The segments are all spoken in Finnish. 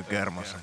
Ögyrgermaset.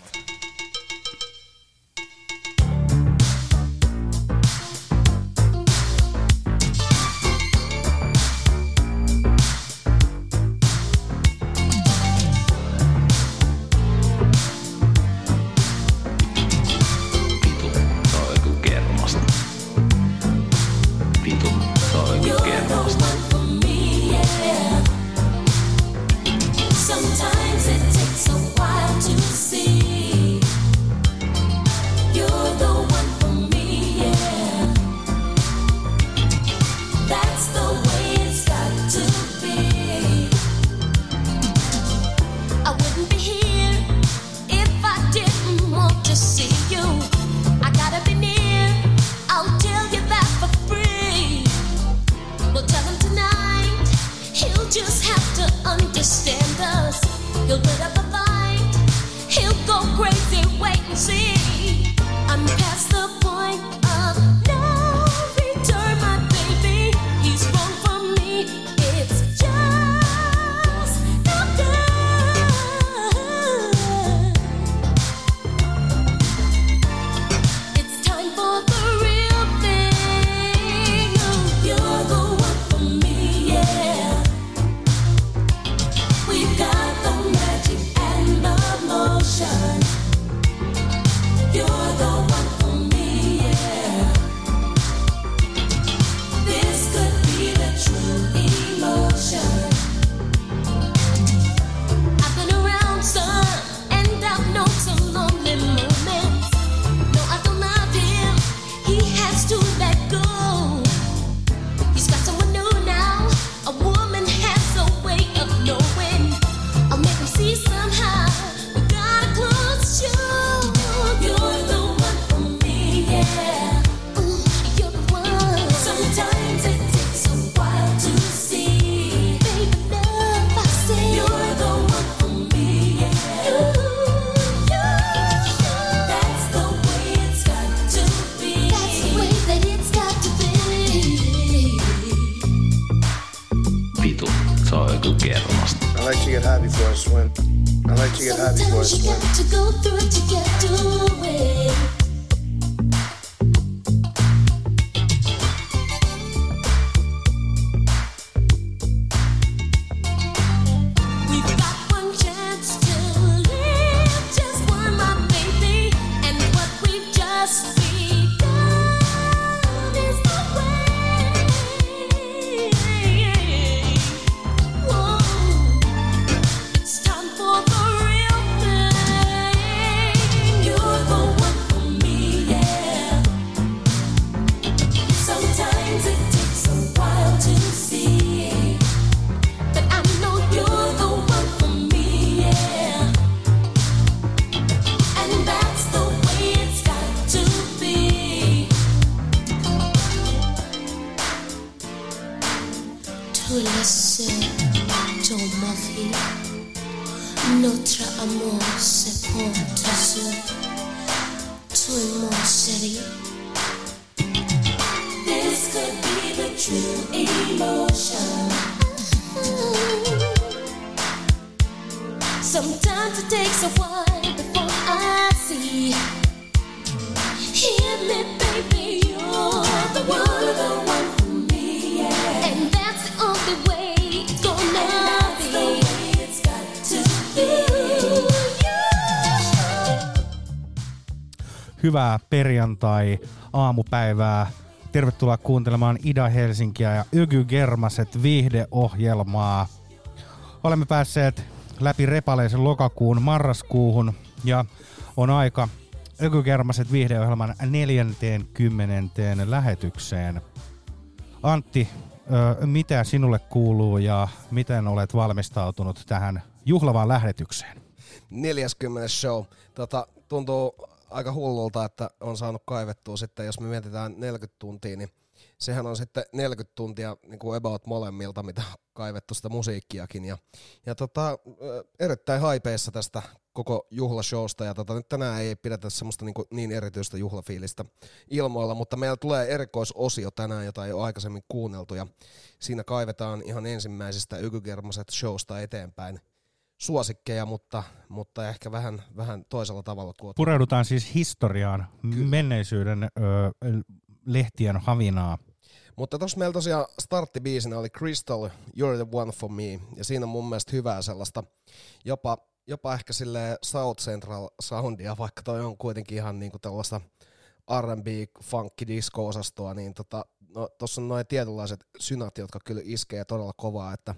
Hyvää perjantai-aamupäivää. Tervetuloa kuuntelemaan Ida Helsinkiä ja Ögyrgermaset viihdeohjelmaa. Olemme päässeet läpi repaleisen lokakuun marraskuuhun ja on aika Ögyrgermaset viihdeohjelman 40. lähetykseen. Antti, mitä sinulle kuuluu ja miten olet valmistautunut tähän juhlavaan lähetykseen? 40. show. Tuntuu aika hullulta, että on saanut kaivettua sitten, jos me mietitään 40 tuntia, niin sehän on sitten 40 tuntia niin kuin about molemmilta, mitä on kaivettu sitä musiikkiakin. Erittäin haipeissa tästä koko juhlashowsta, ja nyt tänään ei pidetä semmoista niin erityistä juhlafiilistä ilmoilla, mutta meillä tulee erikoisosio tänään, jota ei ole aikaisemmin kuunneltu, ja siinä kaivetaan ihan ensimmäisestä Ögyrgermaset showsta eteenpäin suosikkeja, mutta ehkä vähän toisella tavalla. Pureudutaan siis historiaan, menneisyyden lehtien havinaa. Mutta tuossa meillä tosiaan starttibiisinä oli Crystal, You're the One for Me, ja siinä on mun mielestä hyvää sellaista, jopa ehkä silleen South Central soundia, vaikka toi on kuitenkin ihan niinku tällaista R&B, funkki, disco-osastoa, niin tuossa on noin tietynlaiset synat, jotka kyllä iskee todella kovaa, että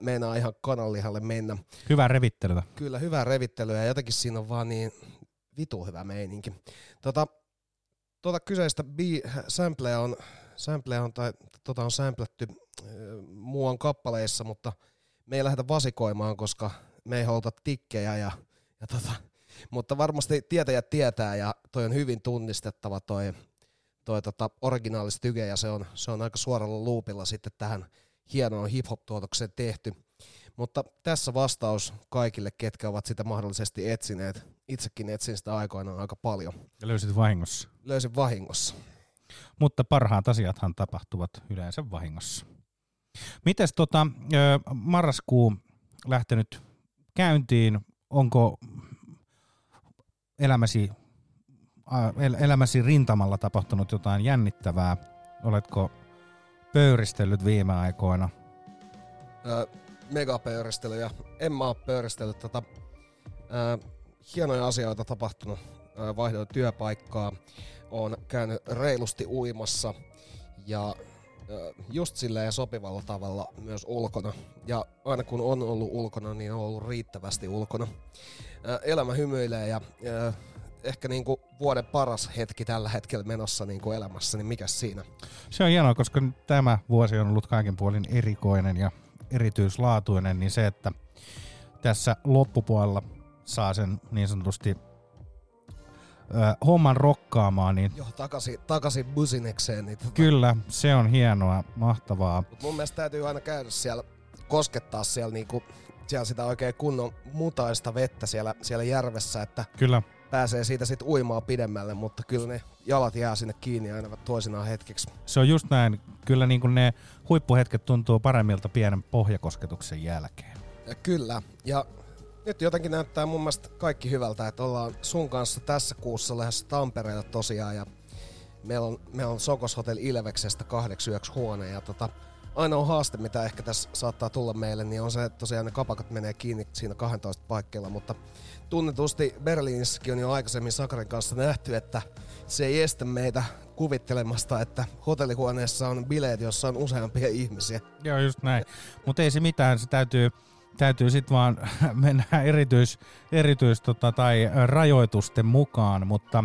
meinaa ihan kananlihalle mennä. Hyvää revittelyä. Kyllä, hyvää revittelyä, ja jotenkin siinä on vaan niin vitu hyvä meininki. Tuota kyseistä samplea on sampletty muuan kappaleissa, mutta me ei lähdetä vasikoimaan, koska me ei haluta tikkejä, mutta varmasti tietäjät tietää, ja toi on hyvin tunnistettava toi originaalistyke, ja se on aika suoralla loopilla sitten tähän hienoon hip-hop-tuotokseen tehty. Mutta tässä vastaus kaikille, ketkä ovat sitä mahdollisesti etsineet. Itsekin etsin sitä aikoinaan aika paljon. Ja löysit vahingossa. Löysin vahingossa. Mutta parhaat asiathan tapahtuvat yleensä vahingossa. Mites marraskuu lähtenyt käyntiin? Onko elämäsi rintamalla tapahtunut jotain jännittävää? Oletko pöyristellyt viime aikoina? Megapöyristelyjä. En mä ole pöyristellyt tätä. Hienoja asioita tapahtunut. Vaihdoin työpaikkaa. Olen käynyt reilusti uimassa. Ja just silleen sopivalla tavalla myös ulkona. Ja aina kun on ollut ulkona, niin on ollut riittävästi ulkona. Elämä hymyilee ja ehkä niinku vuoden paras hetki tällä hetkellä menossa niinku elämässä, niin mikäs siinä? Se on hienoa, koska tämä vuosi on ollut kaiken puolin erikoinen ja erityislaatuinen, niin se, että tässä loppupuolella saa sen niin sanotusti homman rokkaamaan. Niin joo, takaisin businekseen. Niin kyllä, se on hienoa, mahtavaa. Mut mun mielestä täytyy aina käydä siellä, koskettaa siellä, niinku, siellä sitä oikein kunnon mutaista vettä siellä järvessä, että kyllä pääsee siitä sitten uimaan pidemmälle, mutta kyllä ne jalat jää sinne kiinni aina toisinaan hetkeksi. Se on just näin. Kyllä niin kuin ne huippuhetket tuntuu paremmilta pienen pohjakosketuksen jälkeen. Ja kyllä. Ja nyt jotenkin näyttää mun mielestä kaikki hyvältä, että ollaan sun kanssa tässä kuussa lähdössä Tampereelle tosiaan. Ja meillä on Sokoshotelli Ilveksestä 8 yöksi huone. Ja ainoa haaste, mitä ehkä tässä saattaa tulla meille, niin on se, että tosiaan ne kapakat menee kiinni siinä 12 paikkeilla, mutta tunnetusti Berliinissäkin on jo aikaisemmin Sakarin kanssa nähty, että se ei estä meitä kuvittelemasta, että hotellihuoneessa on bileet, jossa on useampia ihmisiä. Joo, just näin. Mutta ei se mitään, se täytyy sitten vaan mennä erityis rajoitusten mukaan, mutta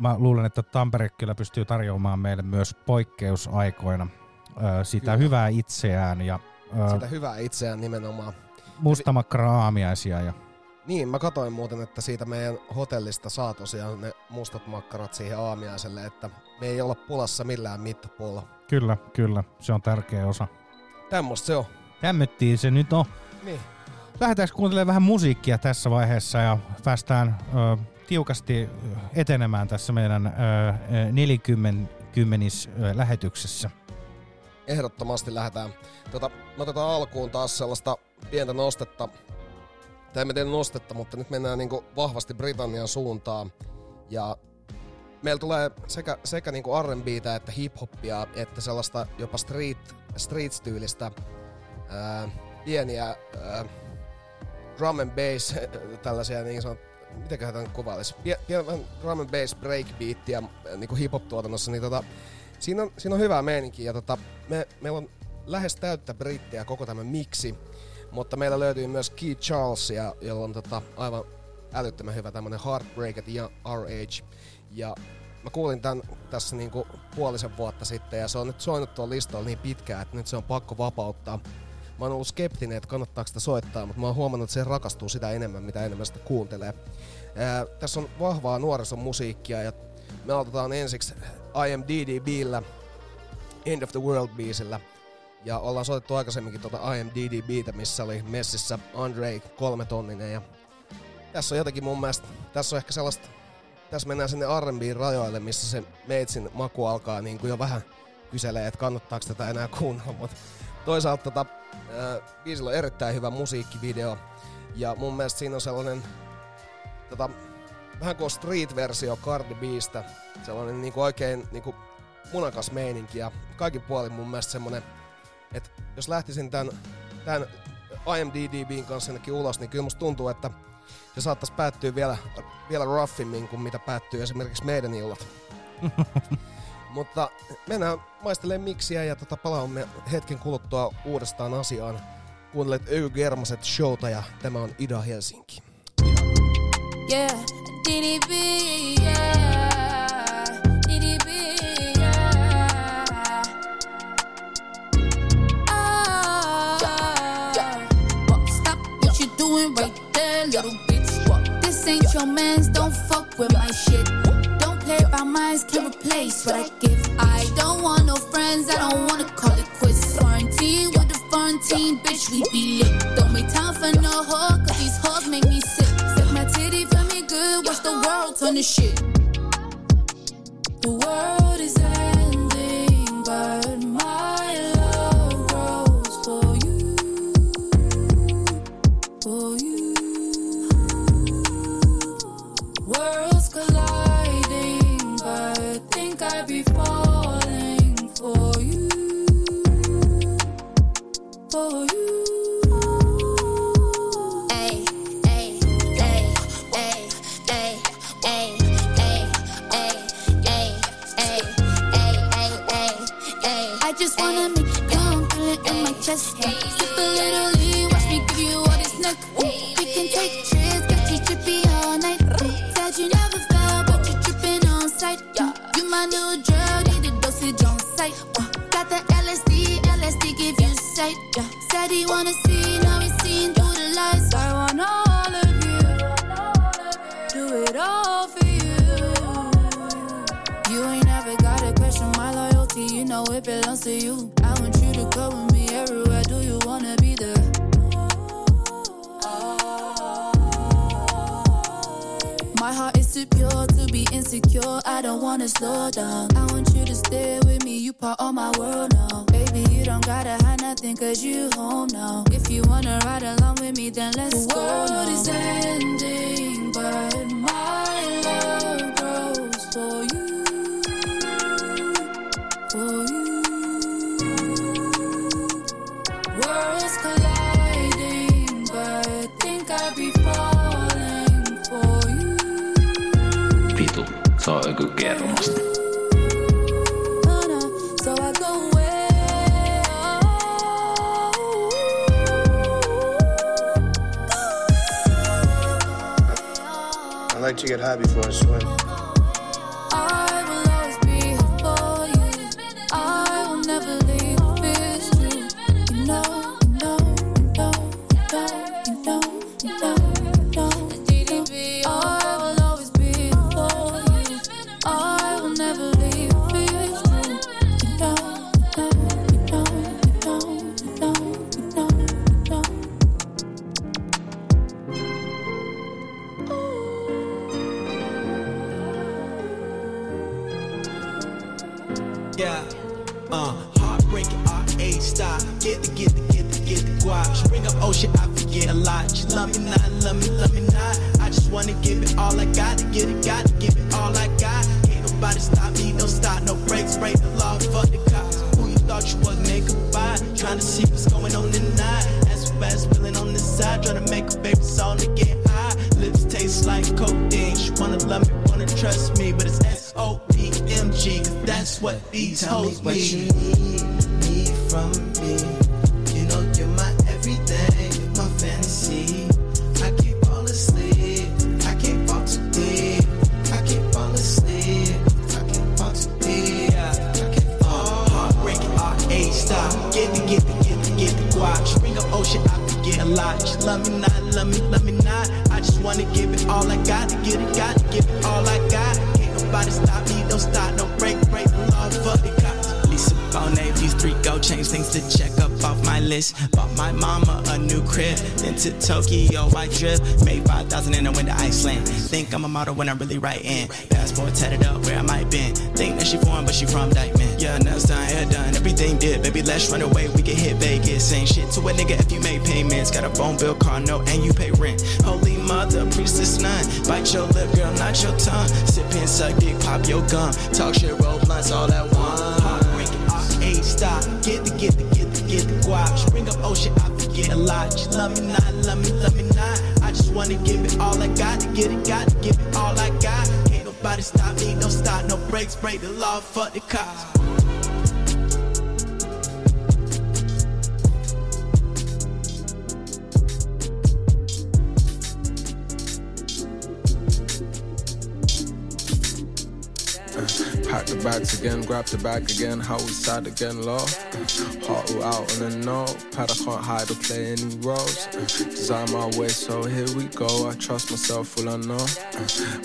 mä luulen, että Tampere kyllä pystyy tarjoamaan meille myös poikkeusaikoina sitä kyllä hyvää itseään. Ja, sitä hyvää itseään nimenomaan. Mustamakkara aamiaisia. Ja niin, mä katsoin muuten, että siitä meidän hotellista saa tosiaan ne mustat makkarat siihen aamiaiselle, että me ei olla pulassa millään mittapuulla. Kyllä, se on tärkeä osa. Tämmöstä se on. Tämmöttiin se nyt on. Niin. Lähdetäänkö kuuntelemaan vähän musiikkia tässä vaiheessa ja päästään tiukasti etenemään tässä meidän 40 lähetyksessä. Ehdottomasti lähdetään. Me otetaan alkuun taas sellaista pientä nostetta. Tai emme tee nostetta, mutta nyt mennään niinku vahvasti Britannian suuntaan. Ja meillä tulee sekä niinku R&B:tä että hip-hoppia, että sellaista jopa street-tyylistä pieniä drum and bass, tällaisia niin sanottu. Mitenköhän tämän kuvailisi? Vähän drum and bass breakbeattiä niin kuin hip-hop-tuotannossa, niin siinä on hyvää meininkiä. Ja meillä on lähes täyttä brittiä koko tämä miksi, mutta meillä löytyy myös Keith Charlesia, jolla on aivan älyttömän hyvä tämmönen Heartbreak at RH. Ja mä kuulin tän tässä niin kuin puolisen vuotta sitten, ja se on nyt soinut tuolla listalla niin pitkään, että nyt se on pakko vapauttaa. Mä oon ollut skeptinen, että kannattaako sitä soittaa, mutta mä oon huomannut, että se rakastuu sitä enemmän, mitä enemmän sitä kuuntelee. Tässä on vahvaa nuorison musiikkia, ja me aloitetaan ensiksi IAMDDB:llä, End of the World-biisillä. Ja ollaan soitettu aikaisemminkin IAMDDB:tä, missä oli messissä Andre 3 tonninen. Ja tässä on jotenkin mun mielestä, tässä on ehkä sellaista, tässä mennään sinne R&B-rajoille, missä se meitsin maku alkaa niin kuin jo vähän kyselee, että kannattaako tätä enää kuunnella. Toisaalta biisillä on erittäin hyvä musiikkivideo ja mun mielestä siinä on sellainen vähän kuin street-versio Cardi B:stä, sellainen niinku oikein niinku munakas meininki ja kaikin puolin mun mielestä semmonen, että jos lähtisin tämän IAMDDB:n kanssa jonnekin ulos, niin kyllä musta tuntuu, että se saattaisi päättyä vielä raffimmin kuin mitä päättyy esimerkiksi meidän illat. Mutta mennään maistelemaan miksiä ja palaamme hetken kuluttua uudestaan asiaan. Kuuntelet Ögyrgermaset showta ja tämä on Ida Helsinki. Yeah, DDB, yeah, DDB, yeah. Ah, yeah, yeah, yeah. Stop what you doing right there, little bitch. What? This ain't your man's, don't fuck with my shit. Play by minds can't replace what I give. I don't want no friends, I don't wanna call it quits. Quarantine with the fun team, bitch, we be lit. Don't make time for no hoe, cause these hoes make me sick. Set my titty, feel me good, watch the world turn to shit. The world is ending, but my love grows for you, for you. Worlds collide. I think I'd be falling for you, for you. Ay, ay, ay, ay, ay, ay, ay, ay, ay, ay, ay, ay. I just wanna make you come, feel it in my chest. Sip a little lean, watch me give you all this neck. We can take trips, got you trippy all night. Said you never fell, but you trippin' on sight. My new drug, need a dosage on sight. Got the LSD give you sight. Said he wanna see, now he's seen through the lights. I want all of you, do it all for you. You ain't never gotta question my loyalty, you know it belongs to you. I want you to go with me everywhere, do you wanna be there? My heart is too pure to be insecure, I don't wanna slow down. I want you to stay with me, you part of my world now. Baby, you don't gotta hide nothing cause you home now. If you wanna ride along with me, then let's go now. The world is ending, but my love grows for you, for you. Worlds colliding, but I think I'd be falling. So I go away. I like to get high before I swim. I will always be for you. I will never leave this dream. You know, you know. Spring up, oh shit, I forget a lot. She love me not, love me not. I just wanna give it all I got. To get it, gotta give it all I got. Can't nobody stop me, don't stop, no breaks. Break the law, fuck the cops. Who you thought you was, nigga, by? Tryna see what's going on tonight. As fast, feeling on this side. Tryna make a baby song to get high. Lips taste like codeine. She wanna love me, wanna trust me. But it's SOPMG, cause that's what these hoes need. Tell me what you need from me. Love me not. I just wanna give it all I got. To get it, got to give it all I got. Can't nobody stop me, don't stop, don't break the law, fuck the cops. Phone AP's 3 go change things to check up off my list. Bought my mama a new crib, then to Tokyo I drip. Made 5,000 and I went to Iceland. Think I'm a model when I'm really writing. Passport tatted up where I might been. Think that she foreign but she from Dykeman. Yeah, nails done, hair done, everything did. Baby, let's run away, we can hit Vegas. Same shit to a nigga if you make payments. Got a phone bill, car note, and you pay rent. Holy mother, priestess nun. Bite your lip, girl, not your tongue. Sip and suck dick, pop your gum. Talk shit, roll blunts, all that one. Pop, break it, off, age, stop. Get the guap. She bring up ocean, I forget a lot. She love me not, love me not. I just wanna give it all I got. To get it, got to give it all I got. Can't nobody stop me, don't stop, no breaks. Break the law, fuck the cops. Pack the bags again, grab the bag again, how we start again, love. Heart all out on the note, pad I can't hide or play any roles. Design my way, so here we go, I trust myself, all I know.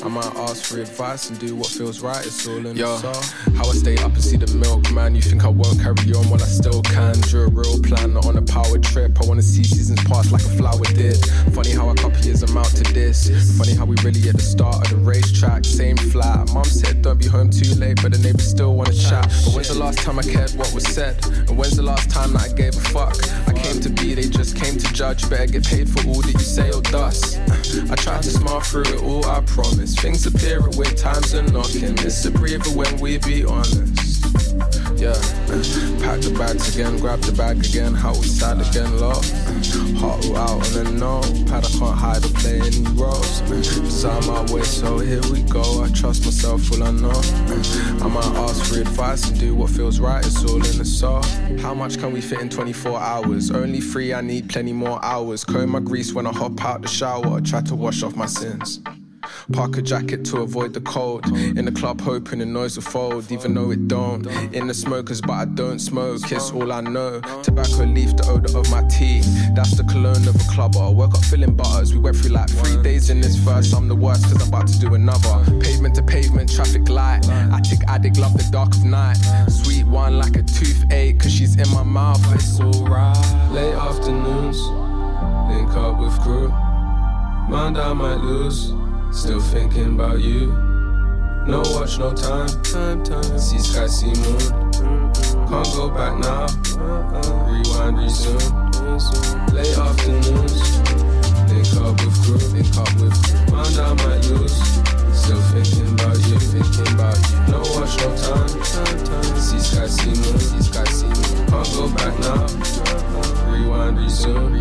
I might ask for advice and do what feels right, it's all in the soul. How I stay up and see the milk, man, you think I won't carry on while I still can. Drew a real plan, not on a power trip, I wanna see seasons pass like a flower did. Funny how a couple years amount to this, funny how we really at the start of the racetrack, same flat. Mum said don't be home too late, but the neighbors still wanna chat. But when's the last time I cared what was said? And when's the last time that I gave a fuck? I came to be, they just came to judge. Better get paid for all that you say or dust. I tried to smile through it all, I promise. Things appear at weird times and knocking. It's a breather when we be honest. Yeah, pack the bags again, grab the bag again, how we start again, love. Heart all out on the note, pad I can't hide or play any roles. Design my way, so here we go, I trust myself, all I know. I might ask for advice and do what feels right, it's all in the soul. How much can we fit in 24 hours? Only 3, I need plenty more hours. Comb my grease when I hop out the shower, try to wash off my sins. Park a jacket to avoid the cold. In the club hoping the noise will fold, even though it don't. In the smokers but I don't smoke, it's all I know. Tobacco leaf, the odour of my tea, that's the cologne of a clubber. I woke up filling butters, we went through like 3 days in this verse. I'm the worst cause I'm about to do another. Pavement to pavement, traffic light, attic addict, love the dark of night. Sweet one like a toothache cause she's in my mouth, it's alright. Late afternoons, link up with crew. Mind I might lose, still thinking about you. No watch, no time. See sky, see moon. Can't go back now. Rewind, resume. Late afternoons, link up with crew. Mind I might lose, still thinking about you. No watch, no time. See sky, see moon. Can't go back now. Rewind, resume.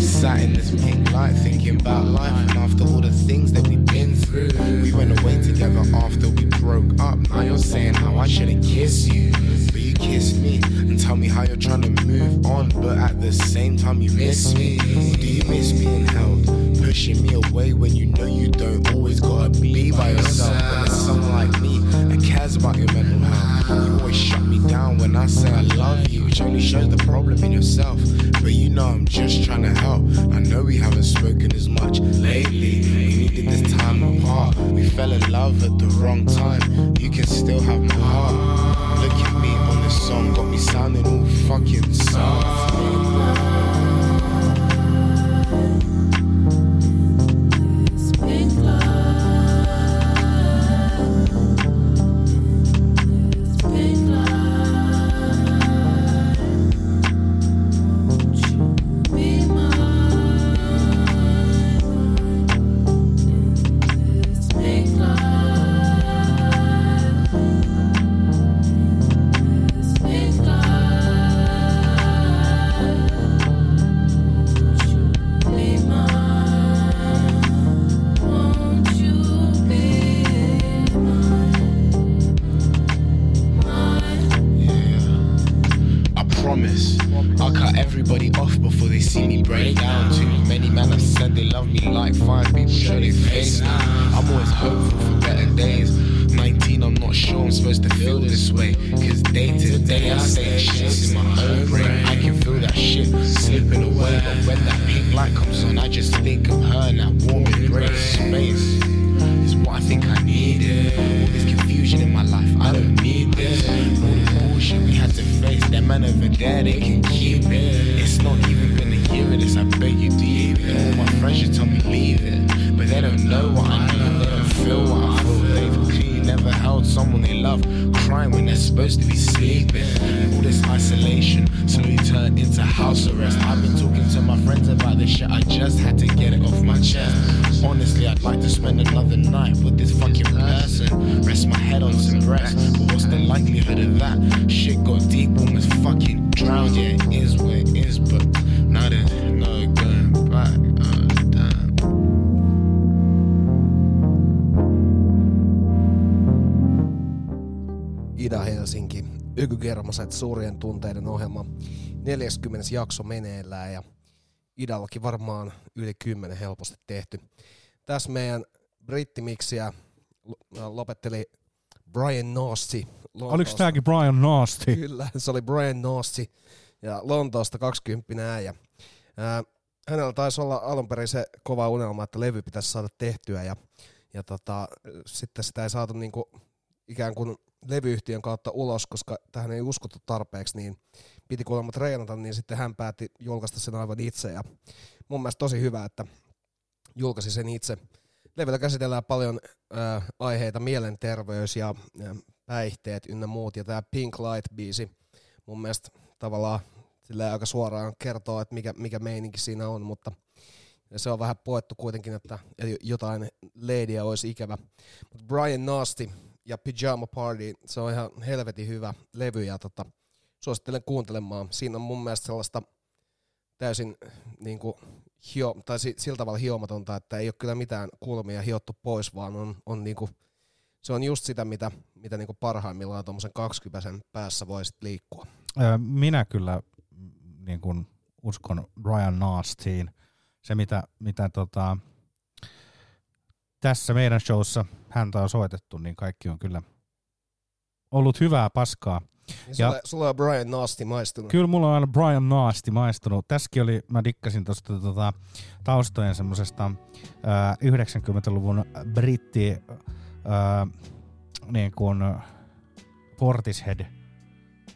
Sat in this pink light thinking about life, and after all the things that we've been through, we went away together after we broke up. Now you're saying how I shouldn't kiss you, but you kiss me and tell me how you're trying to move on, but at the same time you miss me. Or do you miss being held, pushing me away when you know you don't always gotta be by yourself? When there's someone like me that cares about your mental health, you always shut me down when I say I love you, which only shows the problem in yourself. But you know I'm just trying to help. I know we haven't spoken as much lately. We needed this time apart. We fell in love at the wrong time. You can still have my heart. Look at me on this song, got me sounding all fucking soft. When that pink light comes on, I just think of her and that warm embrace space. is what I think I needed. All this confusion in my life, I don't need this. All the bullshit we had to face, that man over there, they can keep it. It's not even been a year of this, I bet you deep it. All my friends should tell me leave it, but they don't know what I know. They don't feel what I feel. They've clearly never held someone they love crying when they're supposed to be sleeping. All this isolation slowly turned into house arrest. I've been talking to my friends about this shit, I just had to get it off my chest. Honestly, I'd like to spend another night with this fucking person, rest my head on some breast, but what's the likelihood of that? Shit got deep, almost fucking drowned. Yeah, it is what it is, but now there's no going back. Ida Helsinki, Ögyrgermaset, suurien tunteiden ohjelma, 40. jakso meneillään ja Idallakin varmaan yli 10 helposti tehty. Tässä meidän brittimiksiä lopetteli Bryan Nasty. Oliko tämäkin Bryan Nasty? Kyllä, se oli Bryan Nasty ja Lontoosta 20 äijä. Hänellä taisi olla alunperin se kova unelma, että levy pitäisi saada tehtyä ja sitten sitä ei saatu niinku ikään kuin levyyhtiön kautta ulos, koska tähän ei uskottu tarpeeksi, niin piti kuulemma treenata, niin sitten hän päätti julkaista sen aivan itse. Ja mun mielestä tosi hyvä, että julkaisi sen itse. Levyllä käsitellään paljon aiheita, mielenterveys ja päihteet ynnä muut. Ja tämä Pink Light-biisi mun mielestä tavallaan sillä aika suoraan kertoo, että mikä meininki siinä on, mutta se on vähän poettu kuitenkin, että jotain ladyä olisi ikävä. Mutta Bryan Nasty ja Pyjama Party, se on ihan helvetin hyvä levy ja suosittelen kuuntelemaan. Siinä on mun mielestä sellaista täysin niinku sillä tavalla hiomatonta, että ei ole kyllä mitään kulmia hiottu pois, vaan on niinku, se on just sitä, mitä niinku parhaimmillaan tuommoisen 20 päässä voisit liikkua. Minä kyllä niin kun uskon Bryan Nastyin. Se mitä tässä meidän showssa häntä on soitettu, niin kaikki on kyllä ollut hyvää paskaa. Sulla on Bryan Nasty maistunut. Kyllä mulla on aina Bryan Nasty maistunut. Tässäkin oli, mä dikkasin tuosta taustojen semmosesta 90-luvun britti niin kuin Portishead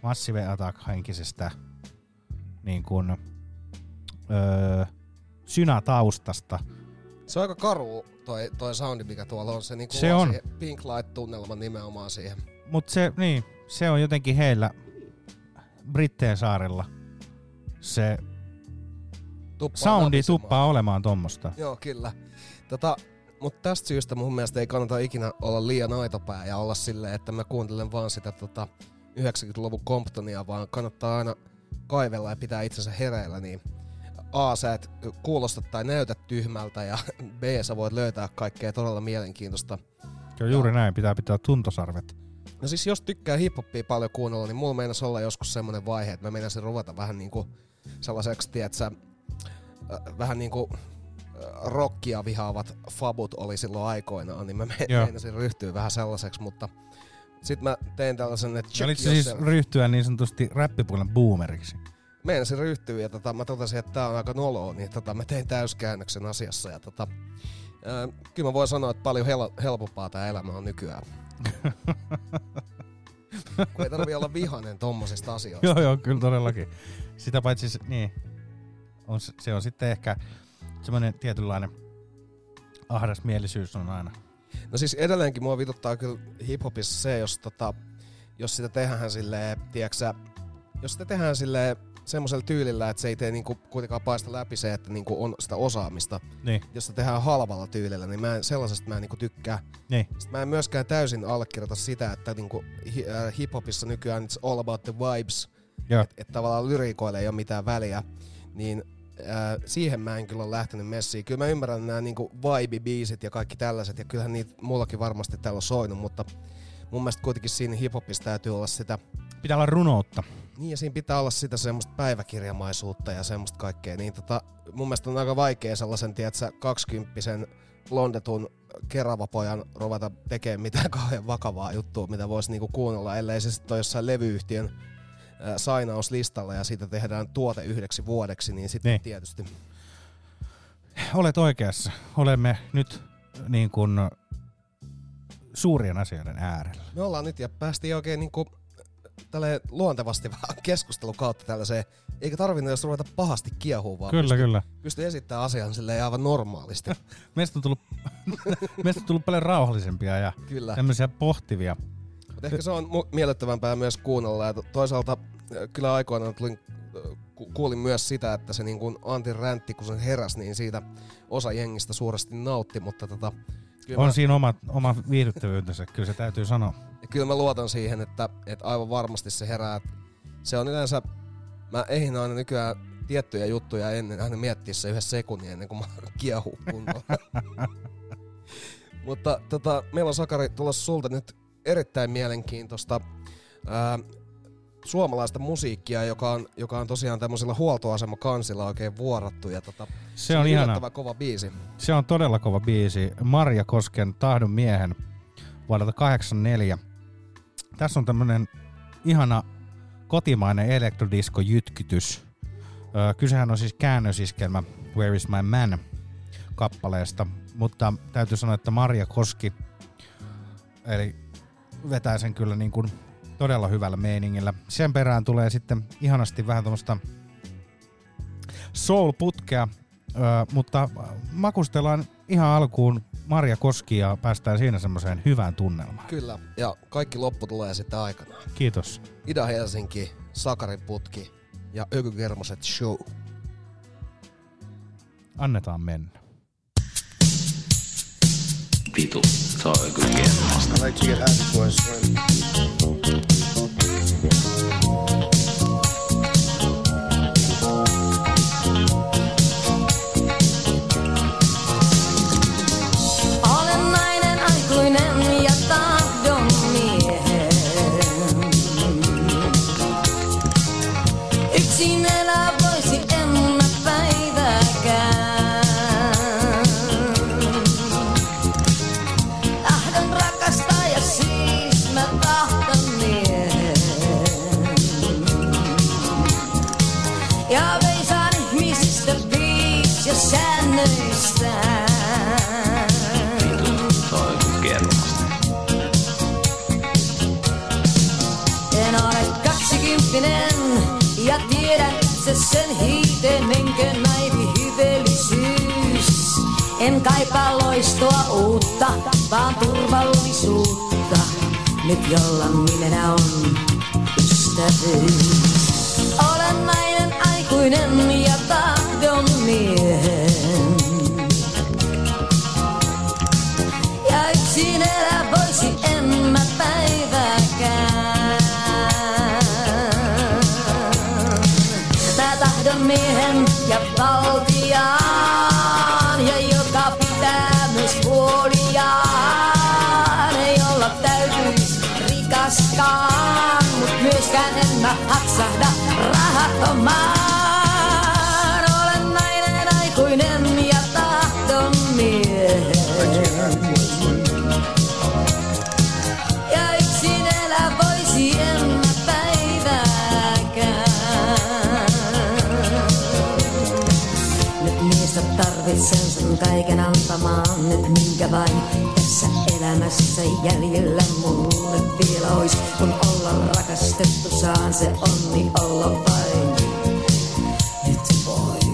Massive Attack -henkisestä niin kuin synätaustasta. Se on aika karu toi soundi, mikä tuolla on. Se, niinku se on Pink Light-tunnelma nimenomaan siihen. Mut se, niin, se on jotenkin heillä Britteen saarella. Se soundi tuppaa olemaan tommosta. Joo, kyllä. Mut tästä syystä mun mielestä ei kannata ikinä olla liian aitopää ja olla silleen, että mä kuuntelen vaan sitä 90-luvun Comptonia, vaan kannattaa aina kaivella ja pitää itsensä hereillä, niin A, sä et kuulosta tai näytä tyhmältä, ja B, sä voit löytää kaikkea todella mielenkiintoista. Joo, juuri näin, pitää pitää tuntosarvet. No siis jos tykkää hip-hopia paljon kuunnella, niin mulla meinasi olla joskus semmonen vaihe, että mä meinasin ruveta vähän niinku sellaiseksi, tietsä, vähän niinku rockia vihaavat fabut oli silloin aikoinaan, niin mä meinasin ryhtyä vähän sellaiseksi, mutta sit mä tein tällaisen, että check yourself. Siis ryhtyä niin sanotusti räppipuolen boomeriksi? Meinasin ryhtyä ja mä totesin, että tää on aika noloa, niin mä tein täyskäännöksen asiassa. Ja kyllä mä voin sanoa, että paljon helpompaa tää elämä on nykyään. Kun ei tarvii olla vihainen tommosista asioista. Joo, kyllä todellakin. Sitä paitsi niin, se on sitten ehkä semmoinen tietynlainen ahdasmielisyys on aina. No siis edelleenkin mua vituttaa kyllä hiphopissa se, jos sitä tehdään silleen, tiiäksä, jos sitä tehdään silleen semmoisella tyylillä, että se ei tee niinku kuitenkaan paista läpi se, että niinku on sitä osaamista. Niin. Jos se tehdään halvalla tyylillä, niin sellaisesta mä en niinku tykkää. Niin. Sitten mä en myöskään täysin allekirjoita sitä, että niinku hiphopissa nykyään it's all about the vibes. Että tavallaan lyriikoille ei ole mitään väliä. Niin siihen mä en kyllä ole lähtenyt messiin. Kyllä mä ymmärrän nämä niinku vibe-biisit ja kaikki tällaiset. Ja kyllähän niitä mullakin varmasti täällä on soinut, mutta mun mielestä kuitenkin siinä hiphopissa täytyy olla sitä. Pitää olla runoutta. Niin, ja siinä pitää olla sitä semmoista päiväkirjamaisuutta ja semmoista kaikkea. Niin mun mielestä on aika vaikea sellaisen, tietsä, 20-sen blondetun keravapojan ruveta tekemään mitään kauhean vakavaa juttua, mitä voisi niinku kuunnella, ellei se sitten ole jossain levyyhtiön sainauslistalla ja siitä tehdään tuote 9 vuodeksi, niin sitten niin. Tietysti. Olet oikeassa. Olemme nyt niin kuin suurien asioiden äärellä. Me ollaan nyt ja päästiin oikein niin kuin tälleen luontevasti vaan keskustelun kautta tällaiseen, eikä tarvinnut jos ruveta pahasti kiehua, vaan pysty esittämään asian silleen aivan normaalisti. Meistä on tullut, paljon rauhallisempia ja kyllä, tämmöisiä pohtivia. Mut ehkä se on miellyttävämpää myös kuunnella, ja toisaalta kyllä aikoinaan kuulin myös sitä, että se niin kuin Antin räntti, kun sen heräsi, niin siitä osa jengistä suuresti nautti, mutta on siinä oma viihdyttävyytensä, kyllä se täytyy sanoa. Ja kyllä mä luotan siihen, että aivan varmasti se herää. Se on yleensä, mä eihin aina nykyään tiettyjä juttuja ennen, aina miettiä se yhdessä sekunnin ennen kuin mä kiehuu kunnolla. Mutta meillä on Sakari tulossa sulta nyt erittäin mielenkiintoista suomalaista musiikkia, joka on tosiaan tämmöisellä huoltoasemakansilla oikein vuorattu. Ja se on ihanaa. Kova biisi. Se on todella kova biisi. Marja Kosken Tahdon miehen vuodelta 1984. Tässä on tämmöinen ihana kotimainen elektrodiskojytkytys. Kysehän on siis käännösiskelmä Where is my man kappaleesta, mutta täytyy sanoa, että Marja Koski eli vetää sen kyllä niin kuin todella hyvällä meiningillä. Sen perään tulee sitten ihanasti vähän tommoista soul-putkea, mutta makustellaan ihan alkuun Marja Koski ja päästään siinä semmoiseen hyvään tunnelmaan. Kyllä, ja kaikki loppu tulee sitten aikanaan. Kiitos. Ida Helsinki, Sakarin putki ja Ögyrgermaset show. Annetaan mennä. Vitu, se on Ögyrgermaset. I like to get happy before I swim. Ja tiedän itse sen hiiten, enkä näin hyvällisyys. En kaipaa loistoa uutta, vaan turvallisuutta. Nyt jolla nimenä on ystävyys. Olen nainen, aikuinen ja tahdon miehen. Ja yksin elää voisi en mä päivääkään. Miehen ja valtiaan, ja joka pitää myös puoliaan. Ei olla täytyisi rikastaan, mut myöskään en mä haksahda rahattomaan. Olen nainen, aikuinen ja tahdon miehen. Ja yksin elä voisi en mä päivääkään. Tarvitsen sun kaiken antamaan, nyt minkä vain tässä elämässä jäljellä mulle vielä ois. Kun olla rakastettu saan se onni olla vain. Nyt pois.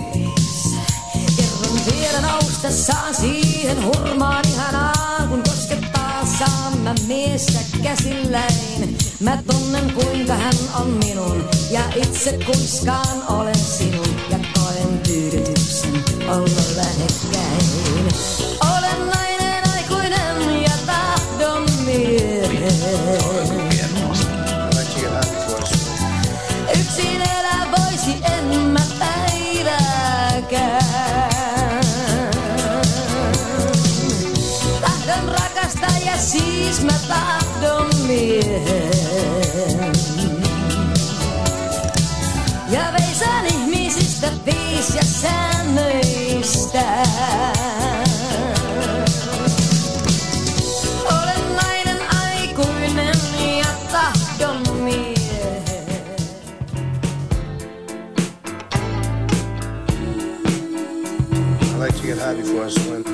Kerran vielä nousta saan siihen hurmaan ihanaan, kun koskettaa saan mä miestä käsilläin. Mä tunnen kuinka hän on minun ja itse kuiskaan olen sinun ja koen tyydytyksen olla lähekkäin. Olen nainen, aikuinen ja tahdon miehen. Yksin elää voisi en mä päivääkään. Tahdon rakastaa ja siis mä tahdon miehen. Ja veisaan ihmisistä viis ja säännöistä. Olen nainen, aikuinen ja tahdon miehen. I like to get high before I swim.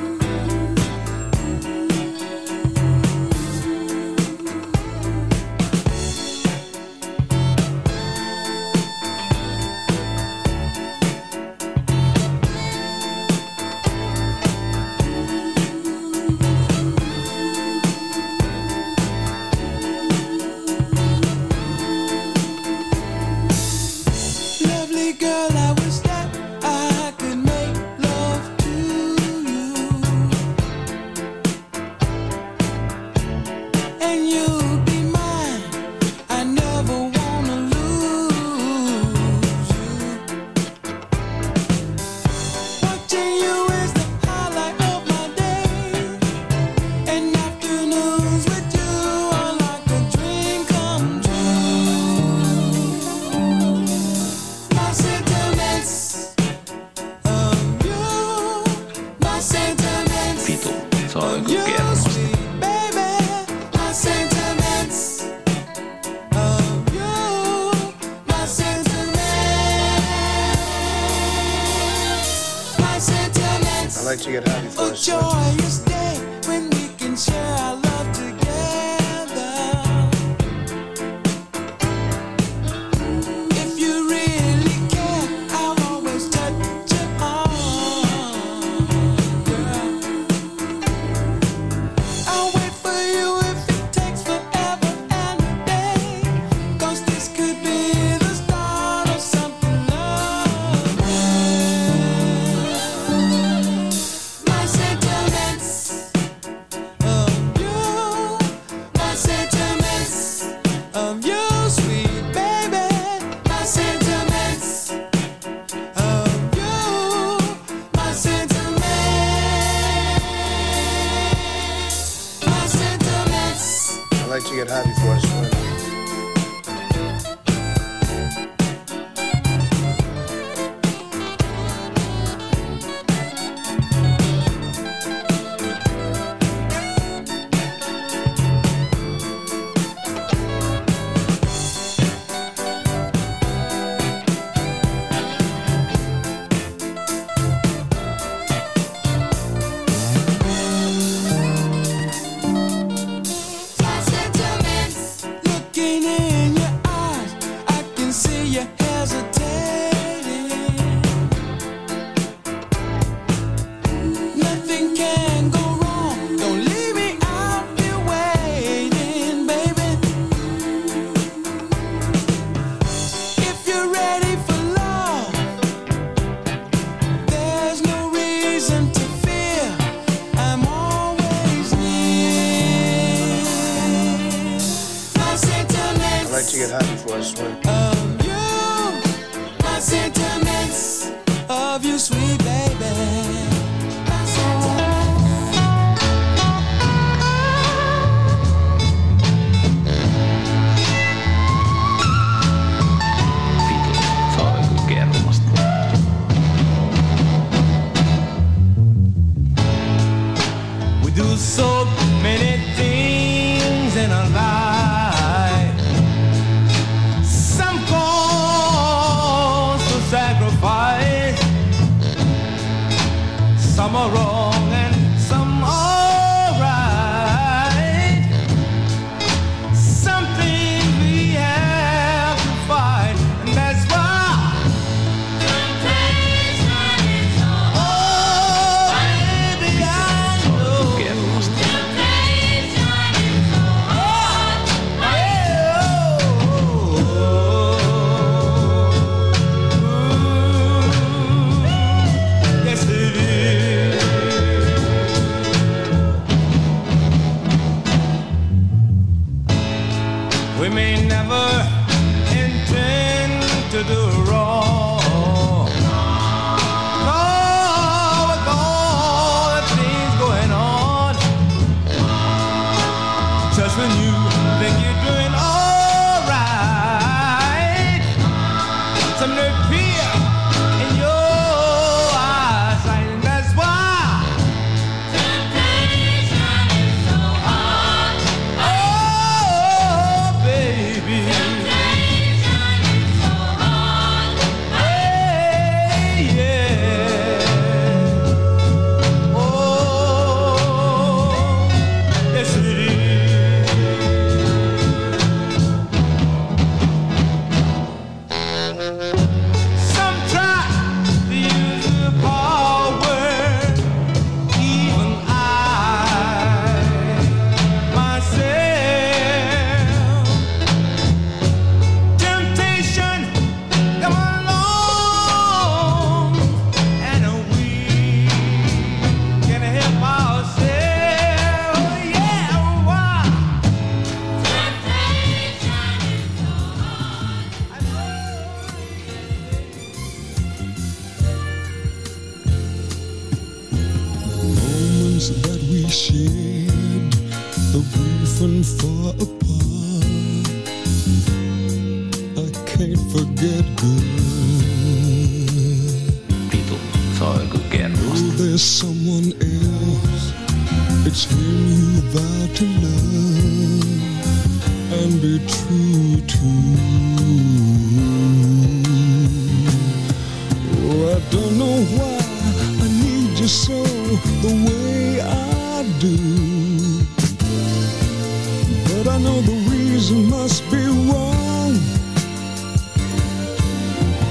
you get happy for us. Joyous day when we can share our love together. If you really care, I'll always touch your arm, girl. I'll wait for you if it takes forever and a day, 'cause this could be the start of something lovely. My sentiments of you, my sentiments of you, sweet baby. My sentiments of you, my sentiments, my sentiments. I'd like to get happy for us. My sentiments. Looking in your eyes, I can see you hesitating. Nothing can go wrong. Don't leave me out here waiting, baby. If you're ready for love, there's no reason to fear. I'm always near. My sentiments. I'd like to get happy for us. Of you, my sentiments of you, sweet baby. My sentiments. Vitu, se on Ögyrgermasta. We do so many things in our life. Some calls for sacrifice. Some are wrong and some are right. Some things we have to fight, and that's why. Oh, baby, I know. Ögyrgermasta. Yes, it is. We may never intend to do wrong. Oh, with all the things going on, just when you think you're doing all right, some new fear in your eyes, and that's why. Oh, baby. Hey, yeah. Oh, yes it is. Some try to use the power, even I myself. Temptation come along, and we can help ourselves. Oh, yeah, why? Moments that we shared, the brief and far apart. I can't forget, girl. Vitu, se on Ögyrgermasta. Oh, there's someone else. It's him you vow to love and be true to. Oh, I don't know why I need you so.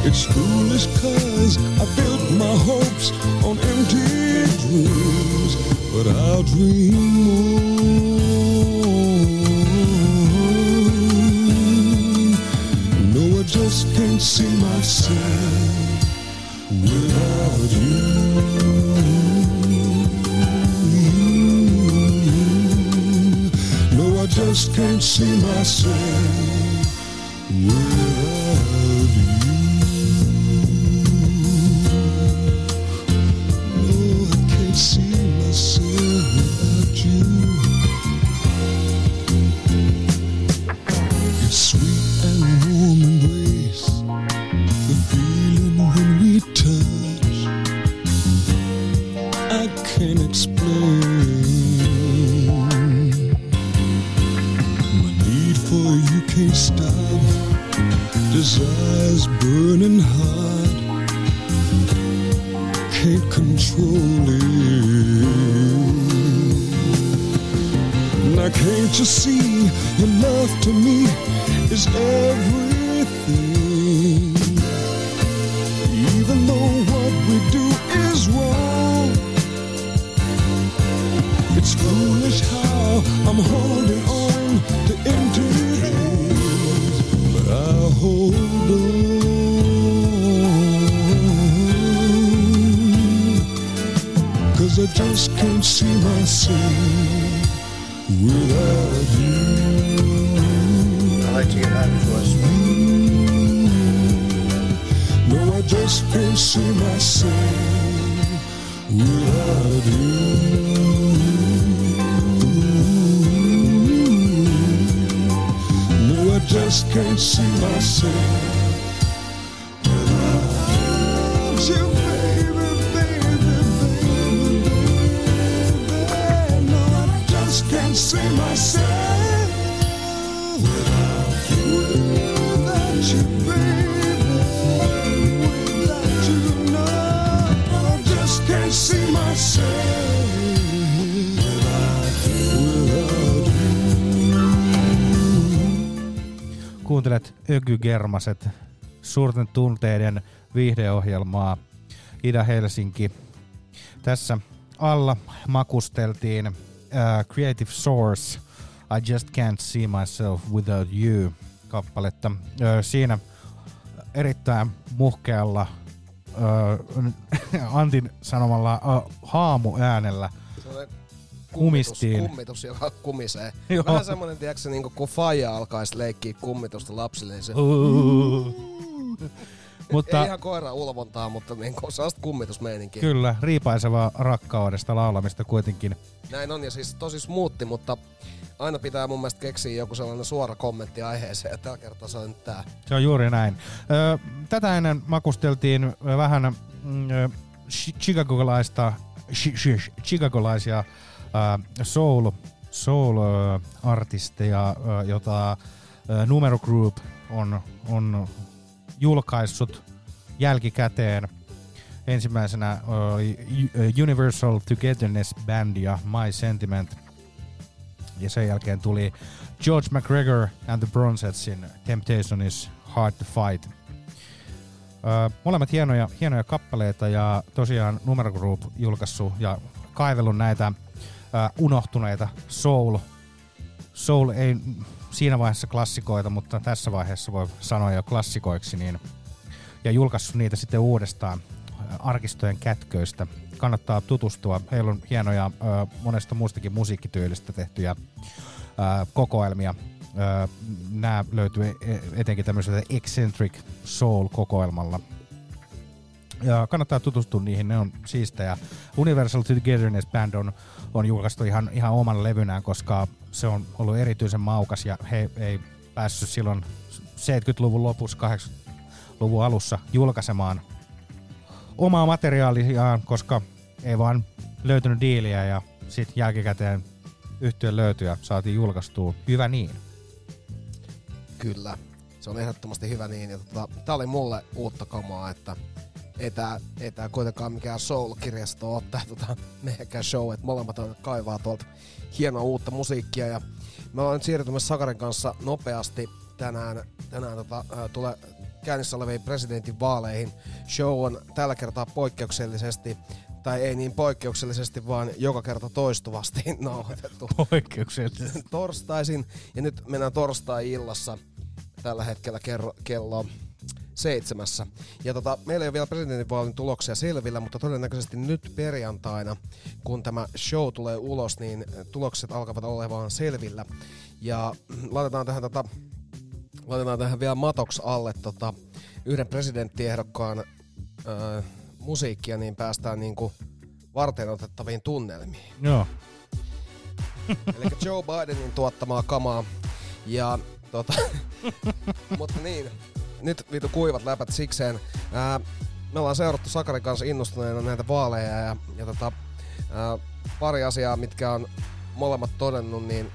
It's foolish cause I built my hopes on empty dreams, but I'll dream more. No, I just can't see myself without you. No, I just can't see myself without you. Kuuntelet Ögyrgermaset, suurten tunteiden viihdeohjelmaa, Ida Helsinki. Tässä alla makusteltiin Creative Source, I Just Can't See Myself Without You -kappaletta. Siinä erittäin muhkealla Antin sanomalla haamuäänellä kumistiin. Kummitus, joka kumisee. Joo. Vähän semmonen, tiiäksä, niinku kun faija alkaisi leikkiä kummitusta lapsille, niin se... Mutta, ei ihan koira ulvontaa, mutta niinku sellaista kummitusmeininkiä. Kyllä, riipaisevaa rakkaudesta laulamista kuitenkin. Näin on, ja siis tosi smoothi, mutta aina pitää mun mielestä keksiä joku sellainen suora kommentti aiheeseen, ja tällä kertaa se on nyt tää. Se on juuri näin. Tätä ennen makusteltiin vähän chicagolaisia soul-artisteja, jota Numero Group on julkaissut jälkikäteen. Ensimmäisenä oli Universal Togetherness Band ja My Sentiment. Ja sen jälkeen tuli George McGregor and the Bronzetsin Temptation is Hard to Fight. Molemmat hienoja kappaleita, ja tosiaan Numero Group julkaissut ja kaivellut näitä unohtuneita soul ei siinä vaiheessa klassikoita, mutta tässä vaiheessa voi sanoa jo klassikoiksi, niin, ja julkaissut niitä sitten uudestaan arkistojen kätköistä. Kannattaa tutustua. Heillä on hienoja monesta muustakin musiikkityylistä tehtyjä kokoelmia. Nämä löytyy etenkin tämmöisellä eccentric soul-kokoelmalla. Ja kannattaa tutustua niihin, ne on siistejä. Universal Togetherness Band on julkaistu ihan oman levynään, koska se on ollut erityisen maukas, ja he ei päässyt silloin 70-luvun lopussa, 80-luvun alussa julkaisemaan omaa materiaaliaan, koska ei vaan löytynyt diiliä, ja sitten jälkikäteen yhtyön löytyi ja saatiin julkaistua. Hyvä niin. Kyllä, se on ehdottomasti hyvä niin. Ja tää oli mulle uutta kamaa, että ei tää kuitenkaan mikään soul-kirjasto ottaa mehäkään show, että molemmat kaivaa tuolta hienoa uutta musiikkia, ja me ollaan nyt siirtymässä Sakarin kanssa nopeasti tänään käynnissä oleviin presidentinvaaleihin. Show on tällä kertaa poikkeuksellisesti, tai ei niin poikkeuksellisesti, vaan joka kerta toistuvasti nauhoitettu. Poikkeuksellisesti. Torstaisin, ja nyt mennään torstai-illassa tällä hetkellä kello 7. Ja meillä ei ole vielä presidentinvaalin tuloksia selvillä, mutta todennäköisesti nyt perjantaina, kun tämä show tulee ulos, niin tulokset alkavat olemaan selvillä. Ja laitetaan tähän vielä matoksi alle yhden presidenttiehdokkaan musiikkia, niin päästään niinku varten otettaviin tunnelmiin. Joo. Eli Joe Bidenin tuottamaa kamaa. Ja mutta niin, nyt vitu kuivat läpät sikseen. Me ollaan seurattu Sakarin kanssa innostuneena näitä vaaleja ja pari asiaa, mitkä on molemmat todennut, niin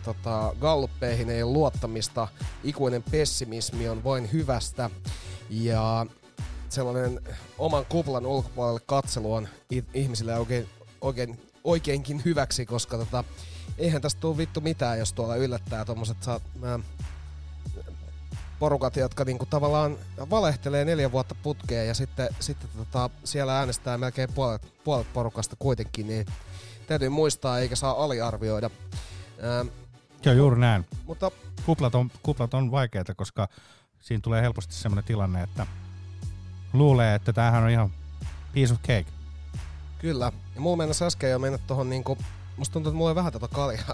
galluppeihin ei ole luottamista, ikuinen pessimismi on vain hyvästä ja sellainen oman kuplan ulkopuolelle katselu on ihmisille oikeinkin hyväksi, koska eihän tästä tule vittu mitään, jos tuolla yllättää tommoset porukat, jotka niinku tavallaan valehtelee 4 vuotta putkeen ja sitten siellä äänestää melkein puolet porukasta kuitenkin, niin täytyy muistaa eikä saa aliarvioida. Joo, juuri näin. Mutta kuplat on vaikeita, koska siinä tulee helposti sellainen tilanne, että luulee, että tämähän on ihan piece of cake. Kyllä. Ja mulla mennessä äsken jo mennä tuohon niinku, musta tuntuu, että mulla ei vähän tätä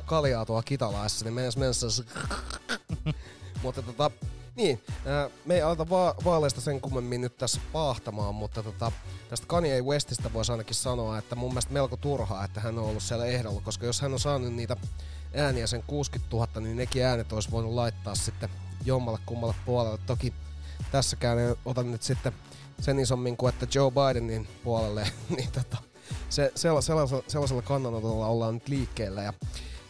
kaljaa tuolla kitalaessa, niin mennessä mutta niin, me ei aleta vaaleista sen kummemmin nyt tässä paahtamaan, mutta tästä Kanye Westistä voisi ainakin sanoa, että mun mielestä melko turhaa, että hän on ollut siellä ehdolla, koska jos hän on saanut niitä ääniä sen 60 000, niin nekin äänet olisi voinut laittaa sitten jommalle kummalle puolelle. Toki tässäkään ei ota nyt sitten sen isommin kuin, että Joe Bidenin puolelle, niin sellaisella kannanotolla ollaan nyt liikkeellä ja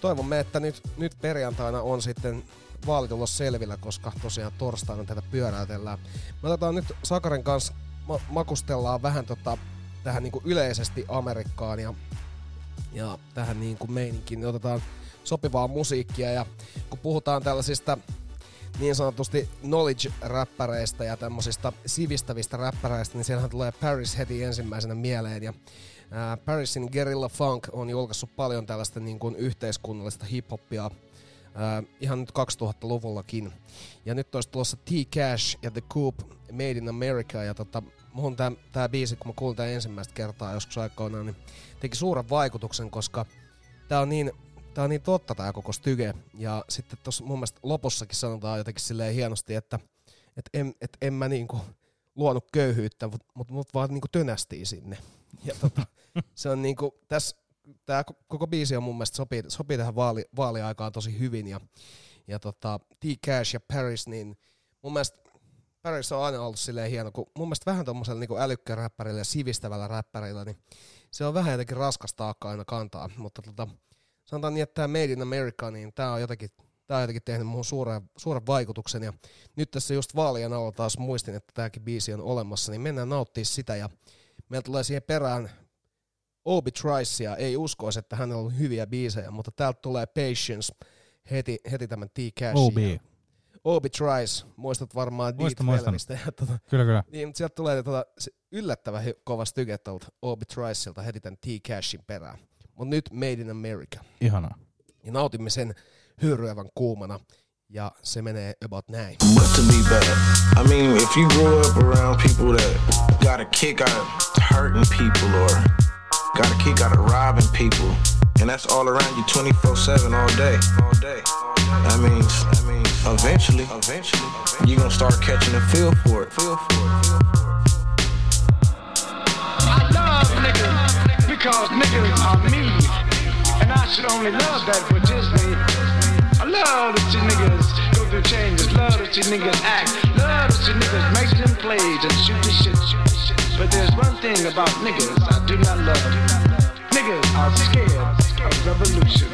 toivomme, että nyt perjantaina on sitten vaalit olla selvillä, koska tosiaan torstaina tätä pyöräytellään. Me otetaan nyt Sakarin kanssa, makustellaan vähän tähän niinku yleisesti Amerikkaan ja tähän niinku meininkiin, niin otetaan sopivaa musiikkia ja kun puhutaan tällaisista niin sanotusti knowledge-räppäreistä ja tämmöisistä sivistävistä räppäreistä, niin siellähän tulee Paris heti ensimmäisenä mieleen ja Parisin Guerilla Funk on julkaissut paljon tällaista niinku yhteiskunnallista hip-hoppia ihan nyt 2000-luvullakin. Ja nyt olisi tulossa T. Cash ja The Coop, Made in America. Ja muhun tää biisi, kun mä kuulin tää ensimmäistä kertaa joskus aikoinaan, niin teki suuren vaikutuksen, koska tää on niin totta tää koko styge. Ja sitten tossa mun mielestä lopussakin sanotaan jotenkin silleen hienosti, että en mä niinku luonut köyhyyttä, mut vaan niinku tönästiin sinne. Ja se on niinku tässä. Tää koko biisi on mun mielestä sopii tähän vaaliaikaan tosi hyvin ja T. Cash ja Paris, niin mun mielestä Paris on aina ollut silleen hieno, kun mun mielestä vähän tommosella niinku älykkäräppärillä ja sivistävällä räppärillä, niin se on vähän jotenkin raskas taakka aina kantaa, mutta sanotaan niin, että tää Made in America, niin tää on jotenkin tehnyt muhun suuren vaikutuksen ja nyt tässä just vaalien alla taas muistin, että tääkin biisi on olemassa, niin mennään nauttii sitä ja meillä tulee siihen perään Obie Tricea, ei uskoisi, että hänellä on hyviä biisejä, mutta täältä tulee Patience heti tämän T-Cashin. Obie Trice, muistat varmaan Deep-velmistä. Kyllä. Niin, mutta sieltä tulee yllättävän kova styke tuolta Obie Tricelta heti tämän T-Cashin perään. Mutta nyt Made in America. Ihanaa. Ja nautimme sen hyyryävän kuumana. Ja se menee about näin. What to be better? I mean, if you grew up around people that got a kick out of hurting people or got a kick out of robbing people, and that's all around you 24/7 all day. I mean, eventually, you're gonna start catching a feel for it. I love niggas because niggas are me, and I should only love that for just me. I love that you niggas go through changes, love that you niggas act, love that you niggas make them plays and shoot the shit. But there's one thing about niggas I do not love. Niggas are scared of revolution.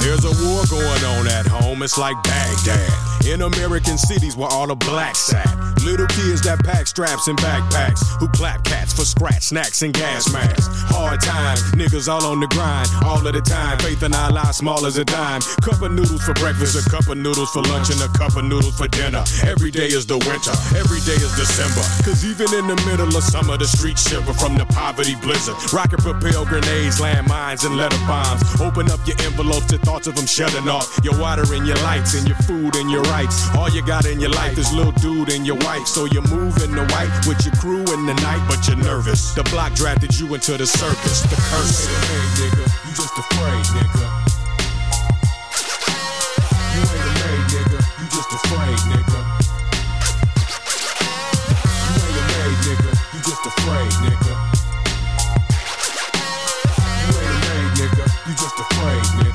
There's a war going on at home, it's like Baghdad. in American cities where all the blacks at. Little kids that pack straps and backpacks, who clap cats for scratch, snacks and gas masks. Hard times, niggas all on the grind, all of the time. Faith in our lives, small as a dime. Cup of noodles for breakfast, a cup of noodles for lunch, and a cup of noodles for dinner. Every day is the winter, every day is December. Cause even in the middle of summer, the streets shiver from the poverty blizzard. Rocket propelled grenades, landmines, and letter bombs. Open up your envelopes to thoughts of them shutting off. Your water and your lights and your food and your rights. All you got in your life is little dude and your wife. So you're moving the white with your crew in the night, but you're nervous. The block drafted you into the circus, the curse. You ain't a maid, nigga. You just afraid, nigga. You ain't a maid, nigga. You just afraid, nigga. You ain't a maid, nigga. You just afraid, nigga. You ain't a maid, nigga. You just afraid, nigga.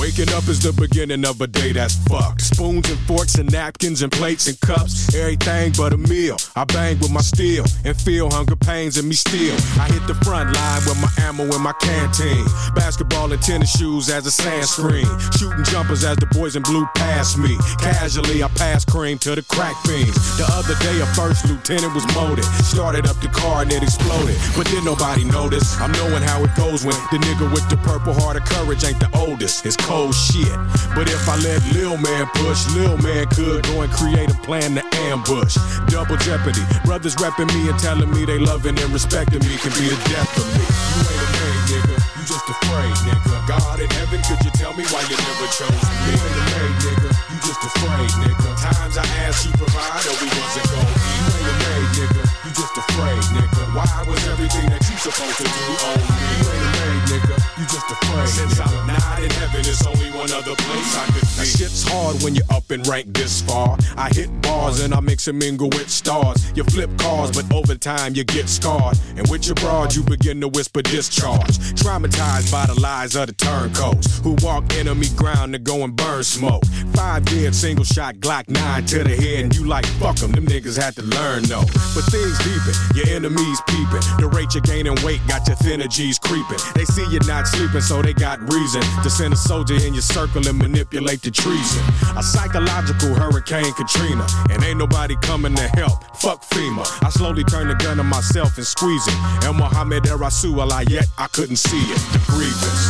Waking up is the beginning of a day that's fucked. Spoons and forks and napkins and plates and cups. Everything but a meal. I bang with my steel and feel hunger pains in me still. I hit the front line with my ammo and my canteen. Basketball and tennis shoes as a sand screen. Shooting jumpers as the boys in blue pass me. Casually I pass cream to the crack fiends. The other day a first lieutenant was molded. Started up the car and it exploded. But then nobody noticed. I'm knowing how it goes when the nigga with the purple heart of courage ain't the oldest. It's cold shit, but if I let Lil Man push, Lil Man could go and create a plan to ambush. Double jeopardy, brothers repping me and telling me they loving and respecting me can be the death of me. You ain't a maid, nigga, you just afraid, nigga. God in heaven, could you tell me why you never chose me? You ain't a maid, nigga, you just afraid, nigga. Times I asked you provide or we wasn't gon' eat. You ain't a maid, nigga, you just afraid, nigga. Why was everything that you supposed to do on me? You ain't a maid, nigga. You just afraid. Since I'm not in heaven, it's only one other place I could be. That shit's hard when you're up in rank this far. I hit bars and I mix and mingle with stars. You flip cars, but over time you get scarred. And with your broad, you begin to whisper discharge. Traumatized by the lies of the turncoats who walk enemy ground to go and burn smoke. 5 dead, single shot, Glock 9 to the head. And you like, fuck them, them niggas had to learn though. But things deepin', your enemies peeping. The rate you're gaining weight got your thinner G's creeping. They see you not sleeping, so they got reason to send a soldier in your circle and manipulate the treason. A psychological hurricane Katrina, and ain't nobody coming to help. Fuck FEMA. I slowly turn the gun on myself and squeeze it. And Mohammed El Rasul, yet I couldn't see it. The grievance.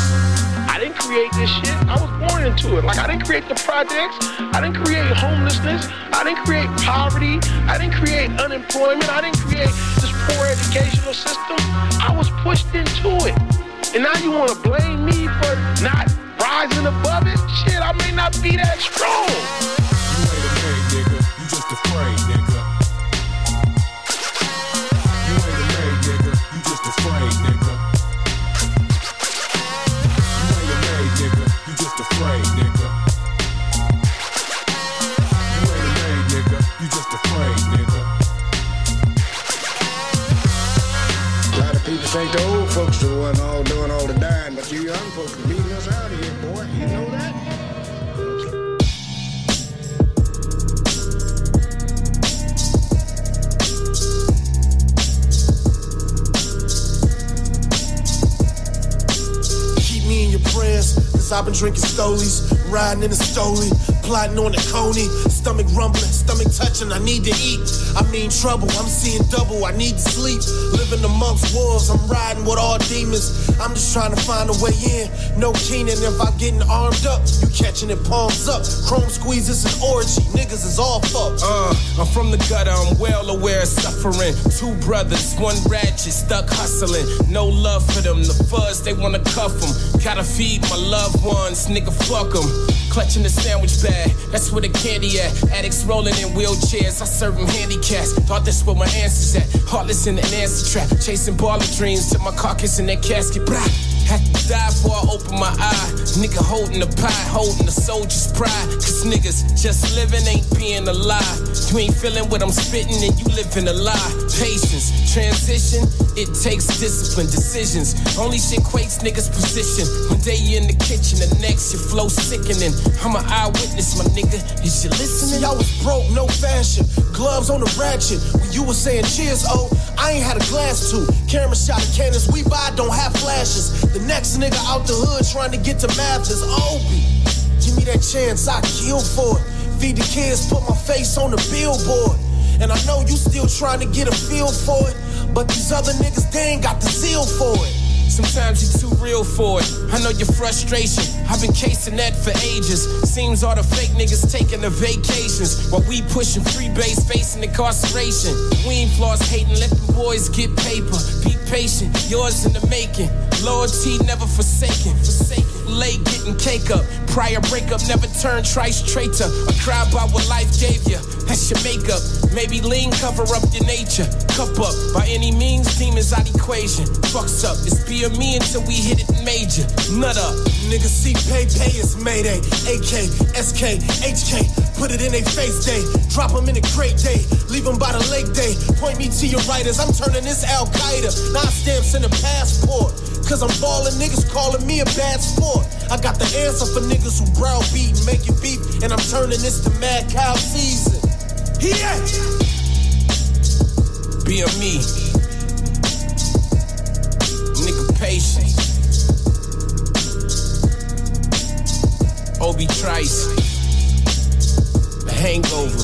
I didn't create this shit. I was born into it. Like, I didn't create the projects. I didn't create homelessness. I didn't create poverty. I didn't create unemployment. I didn't create this poor educational system. I was pushed into it. And now you want to blame me for not rising above it? Shit, I may not be that strong. You ain't a maid, nigga. You just afraid, nigga. You ain't a maid, nigga. You just afraid, nigga. You ain't a maid, nigga. You just afraid, nigga. You ain't a maid, nigga. You just afraid, nigga. A lot of people think the old folks are the one all day. But you young folks are beating us out of here, boy. You know that? Since I've been drinking Stolies, riding in a Stoli, plotting on a Coney, stomach rumbling, stomach touching, I need to eat. I mean trouble, I'm seeing double, I need to sleep. Living amongst wolves, I'm riding with all demons. I'm just trying to find a way in. No Keenan, if I'm getting armed up, you catching it palms up. Chrome squeezes and orgy, niggas is all fucked. I'm from the gutter, I'm well aware of suffering. 2 brothers, 1 ratchet, stuck hustling. No love for them, the fuzz, they wanna cuff them. Gotta feed my loved ones, nigga, fuck them. Clutching the sandwich bag, that's where the candy at. Addicts rolling in wheelchairs, I serve them handicaps. Thought that's where my answers at. Heartless in the answer trap, chasing baller dreams. Took my carcass in that casket, brah. Had to die before I open my eye. Nigga holding the pie, holding the soldier's pride. Cause niggas just living ain't being alive. You ain't feeling what I'm spitting and you living a lie. Patience, transition, it takes discipline. Decisions, only shit quakes niggas' position. One day you're in the kitchen, the next your flow sickening. I'm an eyewitness, my nigga, is you listening? See, I was broke, no fashion, gloves on the ratchet. When you was saying cheers, oh, I ain't had a glass too. Camera shot of cannons, we buy, don't have flashes. The next nigga out the hood trying to get to Mathis, Obie Give me that chance, I kill for it. Feed the kids, put my face on the billboard. And I know you still trying to get a feel for it, but these other niggas, they ain't got the zeal for it. Sometimes you're too real for it. I know your frustration. I've been casing that for ages. Seems all the fake niggas taking the vacations while we pushing free base, facing incarceration. We ain't flaws hating, let the boys get paper. Be patient, yours in the making. Loyalty never forsaken. Late getting cake up. Prior breakup never turned trice traitor. Or cry about what life gave you. That's your makeup. Maybe lean, cover up your nature. Cup up. By any means, demons out equation. Fucks up. It's be or me until we hit it major. Nut up. Niggas see pay is Mayday. AK, SK, HK. Put it in they face day. Drop them in the crate day. Leave them by the lake day. Point me to your writers. I'm turning this Al Qaeda. 9 stamps in a passport. Cause I'm ballin', niggas calling me a bad sport. I got the answer for niggas who browbeat and making beef, and I'm turning this to mad cow season. Yeah! Be a me. Nigga patient. Obie Trice. The Hangover.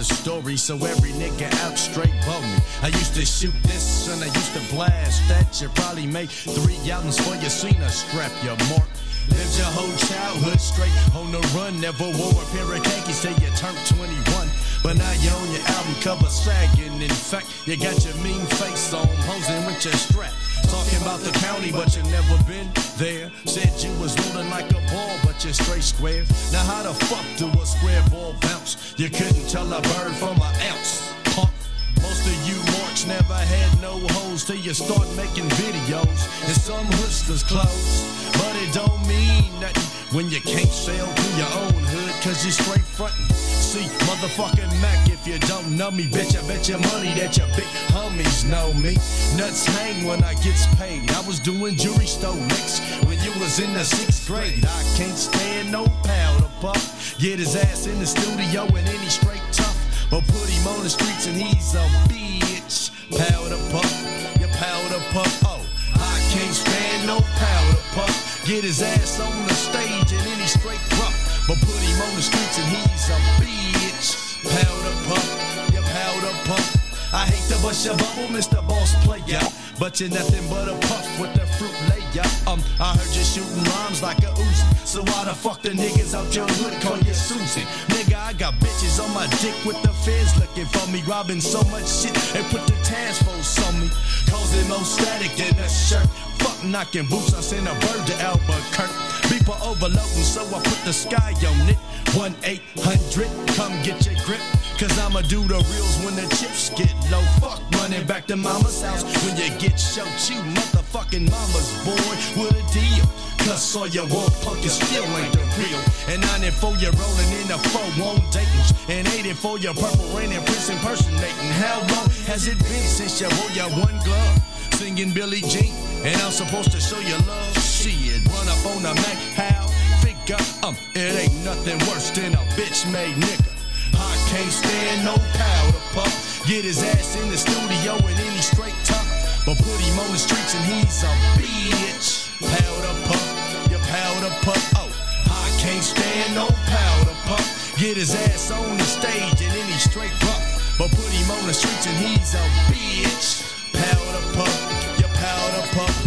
Story, so every nigga out straight bummy. I used to shoot this and I used to blast that. You probably make 3 albums for your scene. I strap your mark. Lived your whole childhood straight on the run. Never wore a pair of khakis till you turned 21. But now you own your album cover sagging. In fact, you got your mean face on, posing with your strap. Talking about the county, but you never been there. Said you was rolling like a ball, but you're straight square. Now how the fuck do a square ball bounce? You couldn't tell a bird from an ounce. Punk. Most of you marks never had no hoes till you start making videos. And some hoosters close, but it don't mean nothing when you can't sell through your own hood, cause you straight frontin'. See, motherfucking Mac, if you don't know me, bitch, I bet your money that your big homies know me. Nuts hang when I gets paid. I was doing jewelry store licks when you was in the 6th grade. I can't stand no powder puff. Get his ass in the studio and any straight tough. But put him on the streets and he's a bitch. Powder puff, your powder puff, oh. I can't stand no powder puff. Get his ass on the stage and any straight rough. But put him on the streets and he's a bitch. Powder puff, your powder puff. I hate to bust your bubble, Mr. Boss Player, but you're nothing but a puff with the fruit layer. I heard you shooting rhymes like a Uzi, so why the fuck the niggas out your hood call you Susan? Nigga, I got bitches on my dick with the feds looking for me, robbing so much shit and put the task force on me, causing more static than a shirt. Fuck knocking boots, I sent a bird to Albuquerque. People overloading, so I put the sky on it. 1-800, come get your grip. Cause I'ma do the reels when the chips get low. Fuck running back to mama's house when you get shot. You motherfucking mama's boy with a deal. Cuss all your wall punk, you still ain't the real. And 94 you're rolling in a 4 on Dayton's. And 84 you're purple rain and Prince impersonating. How long has it been since you wore your one glove? Singing Billie Jean, and I'm supposed to show you love. Shit, run up on the Mac, how? Figure, it ain't nothing worse than a bitch-made nigga. I can't stand no powder puff. Get his ass in the studio and any straight top. But put him on the streets and he's a bitch. Powder puff, your powder puff, oh. I can't stand no powder puff. Get his ass on the stage and any straight rough. But put him on the streets and he's a bitch. Powder puff, your powder puff.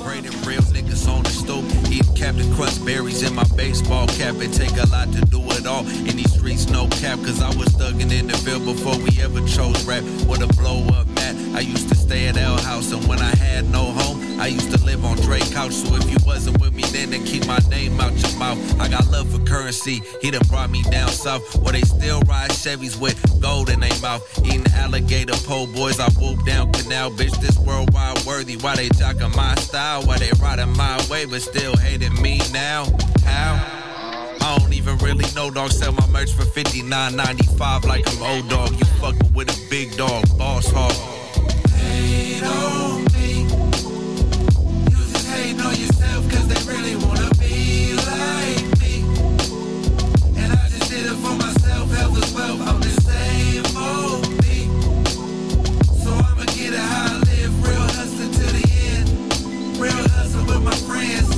Braiding real niggas on the stoop, eat Captain Crunch berries in my baseball cap. It take a lot to do it all in these streets, no cap. Cause I was thugging in the field before we ever chose rap. With a blow up mat, I used to stay at L House, and when I had no home, I used to live on Dre couch. So if you wasn't with me then keep my name out your mouth. I got love for Currency, he done brought me down south, where they still ride Chevys with gold in their mouth, eating alligator pole boys. I whoop down Canal, bitch. This worldwide worthy. Why they jocking my style? Why they riding my way but still hating me now? How? I don't even really know, dog. Sell my merch for $59.95 like I'm old dog. You fucking with a big dog, boss hog. Hate on me. You just hating on yourself cause they really wanna be like me. And I just did it for myself, health as well. I'm the same old me. So I'ma get it how I live. Real hustling to the end. Real hustling with my friends.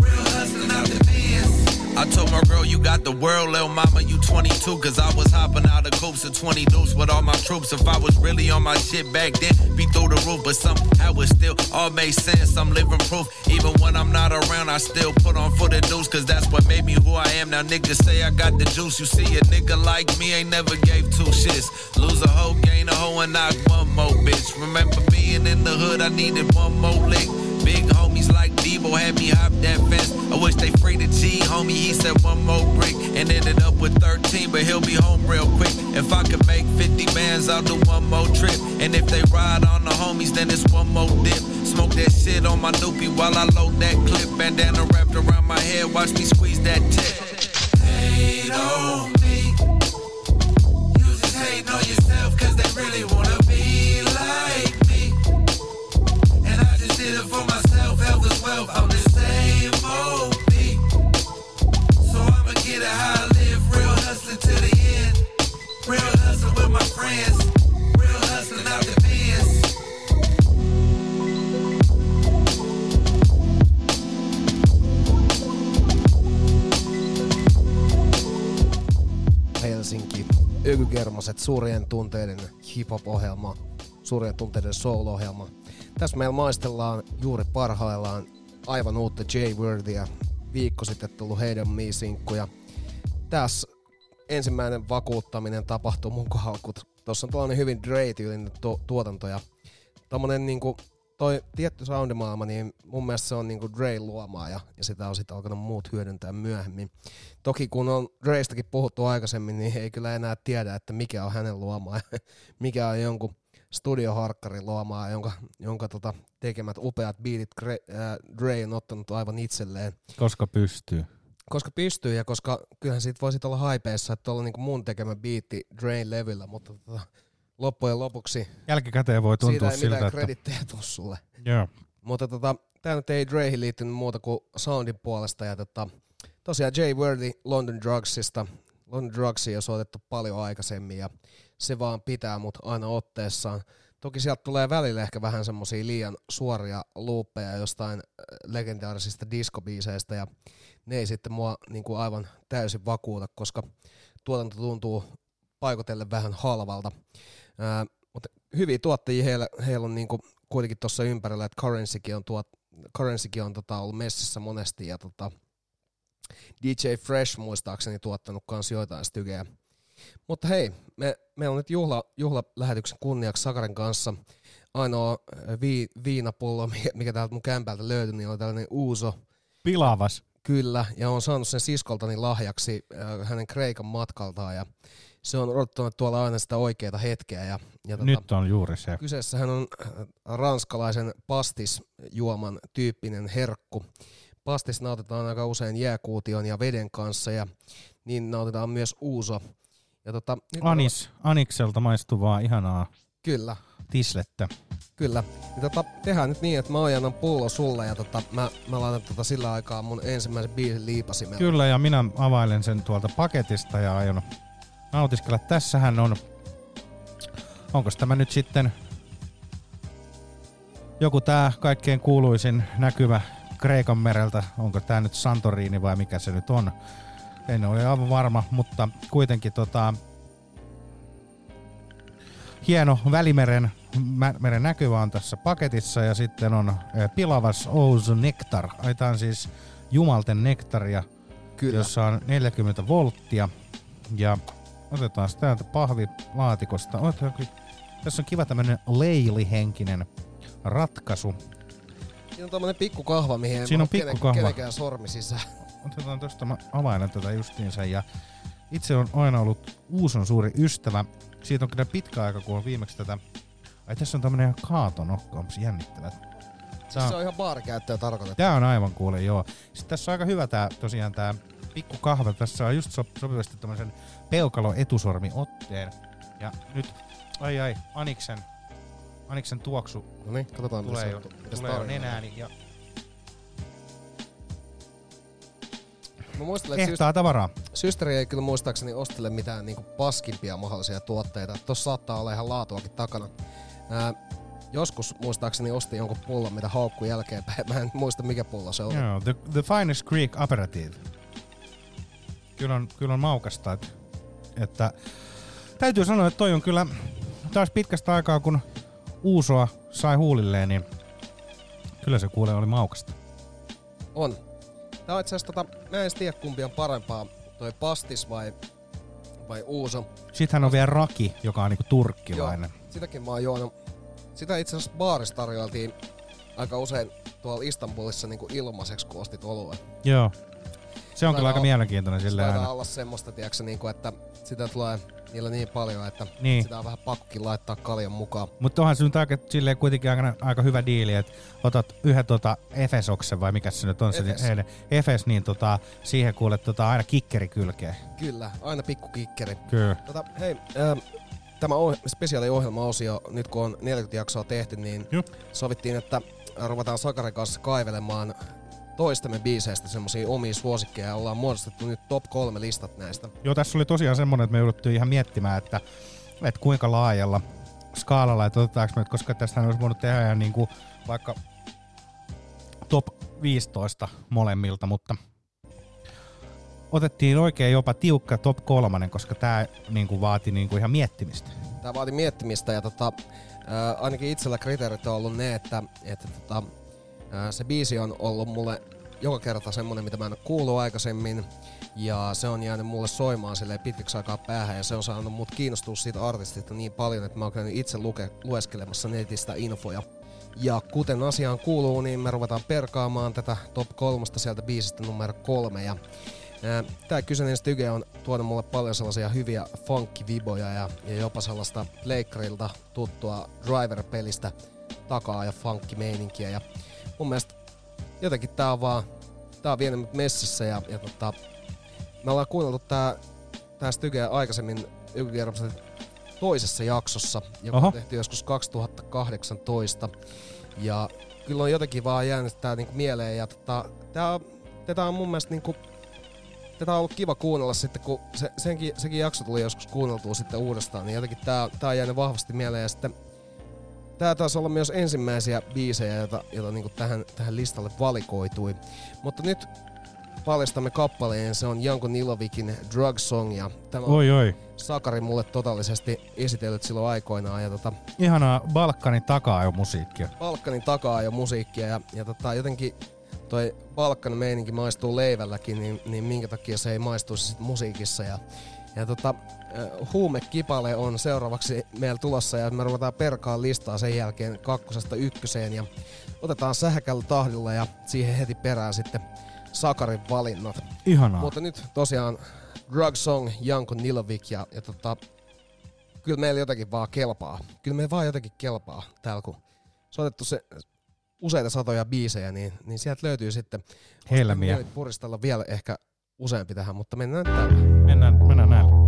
Real hustling out the bins. I told my girl, you got the world, lil' mama, you 22. Cause I was hopping out of coops of 20 deuce with all my troops. If I was really on my shit back then, be through the roof. But somehow it still all made sense, I'm living proof. Even when I'm not around, I still put on for the deuce. Cause that's what made me who I am. Now niggas say I got the juice. You see a nigga like me ain't never gave two shits. Lose a hoe, gain a hoe, and knock one more bitch. Remember being in the hood, I needed one more lick. Big homies like Debo had me hop that fence. I wish they free the G, homie. He said one more brick and ended up with 13, but he'll be home real quick. If I could make 50 bands, I'll do one more trip. And if they ride on the homies, then it's one more dip. Smoke that shit on my doopy while I load that clip. Bandana wrapped around my head, watch me squeeze that tip. Hate on me. You just hating on yourself cause they really wanna be like me. And I just did it for myself, health as well. I'm the same old me. So I'ma get it how I live. Real hustling to the end. Real hustling with my friends. Real hustling out the bins. Helsinki. Ögyrgermaset, suurien tunteiden hip-hop-ohjelma. Suurien tunteiden soul-ohjelma. Tässä meillä maistellaan juuri parhaillaan aivan uutta J-Wordia. Viikko sitten tullut heidän miisinkkuja. Tässä ensimmäinen vakuuttaminen tapahtui mun kohdalla. Tuossa on tuollainen hyvin Dre-tyylinen tuotanto. Ja tommonen niinku toi tietty soundimaailma, niin mun mielestä se on niinku Dren luomaa. Ja sitä on sitten alkanut muut hyödyntää myöhemmin. Toki kun on Dreistäkin puhuttu aikaisemmin, niin ei kyllä enää tiedä, että mikä on hänen luomaa. Mikä on jonkun studioharkkarin luomaa, jonka tekemät upeat biitit Dre on ottanut aivan itselleen. Koska pystyy. Koska pystyy ja koska kyllähän siitä voisit olla haipeissa, että olla niinku mun tekemä biitti Drain levyllä, mutta loppujen lopuksi jälkikäteen voi tuntua siitä siltä, että kredittejä tuu sulle. Yeah. Mutta tää nyt ei Dreihin liittynyt muuta kuin soundin puolesta ja tosiaan Jay Worthy London Drugsia on otettu paljon aikaisemmin ja se vaan pitää mut aina otteessaan. Toki sieltä tulee välillä ehkä vähän semmosia liian suoria loopeja jostain legendaarisista diskobiiseistä ja ne ei sitten mua niinku aivan täysin vakuuta, koska tuotanto tuntuu paikotellen vähän halvalta. Mutta hyviä tuottajia heillä on niinku kuitenkin tuossa ympärillä, että Currencykin on ollut messissä monesti ja DJ Fresh muistaakseni tuottanut kans joitain stygejä. Mutta hei, meillä on nyt juhlalähetyksen kunniaksi Sakarin kanssa. Ainoa viinapullo, mikä täältä mun kämpältä löytyi, niin oli tällainen Ouzo. Pilavas. Kyllä, ja on saanut sen siskoltani lahjaksi hänen Kreikan matkaltaan. Ja se on odottanut tuolla aina sitä oikeaa hetkeä. Ja nyt on juuri se. Kyseessähän on ranskalaisen pastisjuoman tyyppinen herkku. Pastis nautitaan aika usein jääkuution ja veden kanssa, ja niin nautitaan myös Ouzo. Ja Anikselta maistuvaa ihanaa. Kyllä. Tislettä. Kyllä. Ja tehdään nyt niin, että mä ojannan pullo sulle ja mä laitan sillä aikaa mun ensimmäisen biisin liipasimelle. Kyllä, ja minä availen sen tuolta paketista ja aion nautiskella. Tässähän on, onko tämä nyt sitten joku tää kaikkein kuuluisin näkyvä Kreikan mereltä, onko tää nyt Santorini vai mikä se nyt on. En ole aivan varma, mutta kuitenkin hieno Välimeren näkyvä on tässä paketissa ja sitten on Pilavas Ouzo Nectar. Aitaan siis jumalten nektaria, kyllä, jossa on 40 volttia ja otetaan täältä pahvilaatikosta. Tässä on kiva tämmönen leilihenkinen ratkaisu. Siinä on tommonen pikkukahva, mihin en ole kenenkään sormi sisään. Otetaan tuosta, mä availen tätä justiinsa ja itse on aina ollut Ouzon suuri ystävä. Siitä on kyllä pitkä aika, kun on viimeksi tätä. Ai tässä on tämmönen kaatonokko, onpas jännittävä. Siis se on ihan baarikäyttöä tarkoitettu. Tää on aivan kuule, joo. Sitten tässä on aika hyvä tosiaan tää pikku kahva. Tässä on just sopivasti tämmöisen peukalon etusormiotteen. Ja nyt, ai, Aniksen tuoksu. No niin, katsotaan tulee jo, nenääni. Ja... Ehtaa tavaraa. Systeri ei kyllä muistaakseni ostele mitään niin kuin paskimpia mahdollisia tuotteita. Tuossa saattaa olla ihan laatuakin takana. Joskus muistaakseni ostin jonkun pullon, mitä haukkui jälkeenpäin. Mä en muista mikä pullo se oli. Yeah, the finest Greek aperitif. Kyllä on maukasta. Että, täytyy sanoa, että toi on kyllä taas pitkästä aikaa, kun Uusoa sai huulilleen, niin kyllä se kuulee oli maukasta. On. Tää on itseasiassa, mä en tiedä kumpi on parempaa, toi pastis vai Uuso. Sittenhän on vielä raki, joka on niinku turkkilainen. Joo, sitäkin mä oon juonut. Sitä itse asiassa baarissa tarjoiltiin aika usein tuolla Istanbulissa niinku ilmaiseksi, kun ostit oluen. Joo. Se on kyllä aika mielenkiintoinen silleen. Taitaa olla semmoista, tiiäksä, niinku, että sitä tulee niillä niin paljon, että niin. Sitä on vähän pakkokin laittaa kaljan mukaan. Mutta onhan se nyt kuitenkin aika hyvä diili, että otat yhden Efesoksen vai mikä se nyt on? Efes. Se Efes, niin siihen kuulet aina kikkeri kylkeen. Kyllä, aina pikku kikkeri. Kyllä. Hei... Tämä spesiaali ohjelmaosio, nyt kun on 40 jaksoa tehty, niin sovittiin, että ruvetaan Sakarin kanssa kaivelemaan toistemme biiseistä semmosia omia suosikkeja, ja ollaan muodostettu nyt top 3 listat näistä. Joo, tässä oli tosiaan semmonen, että me jouduttiin ihan miettimään, että kuinka laajalla skaalalla, että otetaanko me, koska tästähän olisi voinut tehdä ihan niin kuin vaikka top 15 molemmilta, mutta... Otettiin oikein jopa tiukka top 3, koska tää niinku vaati niinku ihan miettimistä. Tää vaati miettimistä ja ainakin itsellä kriteerit on ollut ne, että se biisi on ollut mulle joka kerta semmonen, mitä mä en ole kuullut aikaisemmin. Ja se on jäänyt mulle soimaan silleen pitkiksi aikaa päähän ja se on saanut mut kiinnostua siitä artistista niin paljon, että mä oon käynyt itse lueskelemassa netistä infoja. Ja kuten asiaan kuuluu, niin me ruvetaan perkaamaan tätä top 3 sieltä biisistä numero 3 ja... Tää kyseinen styge on tuonut mulle paljon sellaisia hyviä funkki-viboja ja jopa sellaista pleikkarilta tuttua driver-pelistä takaa ja funkki-meininkiä. Ja mun mielestä jotenkin tää on vienyt mut messissä ja me ollaan kuunneltu tää styge aikaisemmin Ögyrgermasetin toisessa jaksossa, joka on tehty joskus 2018. Ja kyllä on jotenkin vaan jäänyt tää niinku mieleen ja tätä on mun mielestä niinku... Tätä on ollut kiva kuunnella sitten, kun sekin jakso tuli joskus kuunneltua sitten uudestaan, niin jotenkin tää on jäänyt vahvasti mieleen. Ja sitten tää taisi olla myös ensimmäisiä biisejä, joita niin kuin tähän listalle valikoitui. Mutta nyt paljastamme kappaleen, se on Janko Nilovikin Drug Song, ja tämä on Sakari mulle totaalisesti esitellyt silloin aikoinaan. Ja ihanaa Balkanin takaa jo musiikkia. Balkanin takaa jo musiikkia, ja jotenkin... Toi Balkan meininki maistuu leivälläkin, niin minkä takia se ei maistuisi sit musiikissa. Ja huumekipale on seuraavaksi meillä tulossa ja me ruvetaan perkaan listaa sen jälkeen 2-1 ja otetaan sähäkällä tahdilla ja siihen heti perään sitten Sakarin valinnat. Ihanaa. Mutta nyt tosiaan Drug Song, Janko Nilovic ja kyllä meillä jotenkin vaan kelpaa. Kyllä me vaan jotenkin kelpaa täällä kun se otettu se... useita satoja biisejä, niin sieltä löytyy sitten... Helmiä. Puristella vielä ehkä useampi tähän, mutta mennään tällä. Mennään näillä.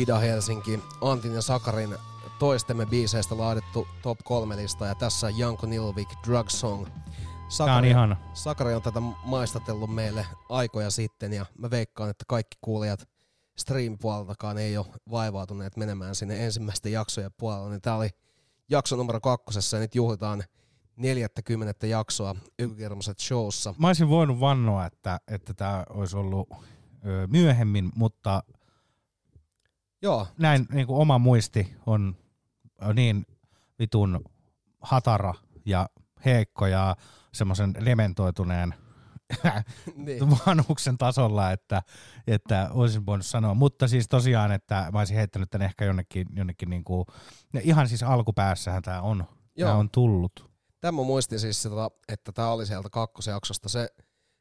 Ida Helsinki, Antin ja Sakarin toistemme biiseistä laadittu top 3-lista ja tässä Janko Nilvik, Drug Song. Sakari on tätä maistatellut meille aikoja sitten ja mä veikkaan, että kaikki kuulijat stream-puoleltakaan ei ole vaivautuneet menemään sinne ensimmäisten jaksojen puolella. Niin tää oli jakso numero 2 ja nyt juhlitaan 40 jaksoa Ögyrgermaset showssa. Mä olisin voinut vannoa, että tää olisi ollut myöhemmin, mutta joo. Näin niin kuin oma muisti on niin vitun hatara ja heikko ja semmoisen dementoituneen niin vanhuksen tasolla, että olisin voinut sanoa. Mutta siis tosiaan, että mä olisin heittänyt tän ehkä jonnekin niin kuin, ihan siis alkupäässähän tää on. Joo. Tää on tullut. Tämä muisti siis, että tää oli sieltä kakkosjaksosta.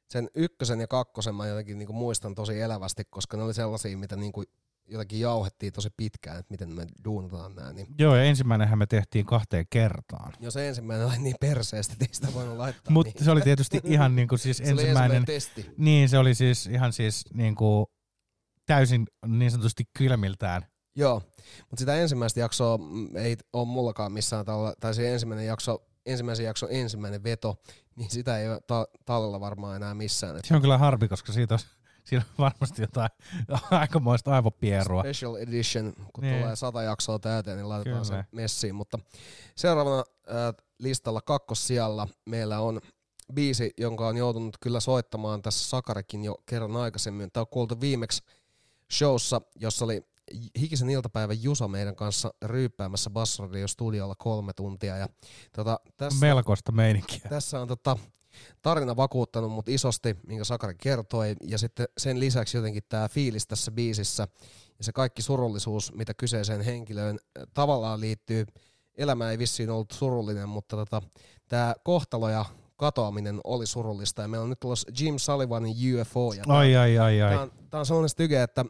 Sen ykkösen ja kakkosen mä jotenkin niin kuin muistan tosi elävästi, koska ne oli sellaisia, mitä niin kuin jotenkin jauhettiin tosi pitkään, että miten me duunataan nää. Niin. Joo, ja ensimmäinenhän me tehtiin 2 kertaan. Joo, se ensimmäinen oli niin perseestä, että ei sitä voinut laittaa. Mutta niin. Se oli tietysti ihan niinku siis se ensimmäinen testi. Niin, se oli siis ihan siis niinku täysin niin sanotusti kylmiltään. Joo, mutta sitä ensimmäistä jaksoa ei ole mullakaan missään tallella, tai se ensimmäinen veto, niin sitä ei ole tallella varmaan enää missään. Se on kyllä harmi, koska siitä on... Siinä on varmasti jotain aikamoista aivopierua. Special edition, kun niin tulee 100 jaksoa täyteen, niin laitetaan se messiin. Mutta seuraavana listalla kakkossijalla meillä on biisi, jonka on joutunut kyllä soittamaan tässä Sakarikin jo kerran aikaisemmin. Tämä on kuultu viimeksi showssa, jossa oli hikisen iltapäivän Jusa meidän kanssa ryyppäämässä Bassradio-studiolla 3 tuntia. Ja tässä, melkoista meininkiä. Tässä on tarina vakuuttanut mut isosti, minkä Sakari kertoi, ja sitten sen lisäksi jotenkin tää fiilis tässä biisissä ja se kaikki surullisuus, mitä kyseiseen henkilöön tavallaan liittyy. Elämä ei vissiin ollut surullinen, mutta tää kohtalo ja katoaminen oli surullista, ja meillä on nyt tulossa Jim Sullivanin UFO, ja tää on sellainen styge, että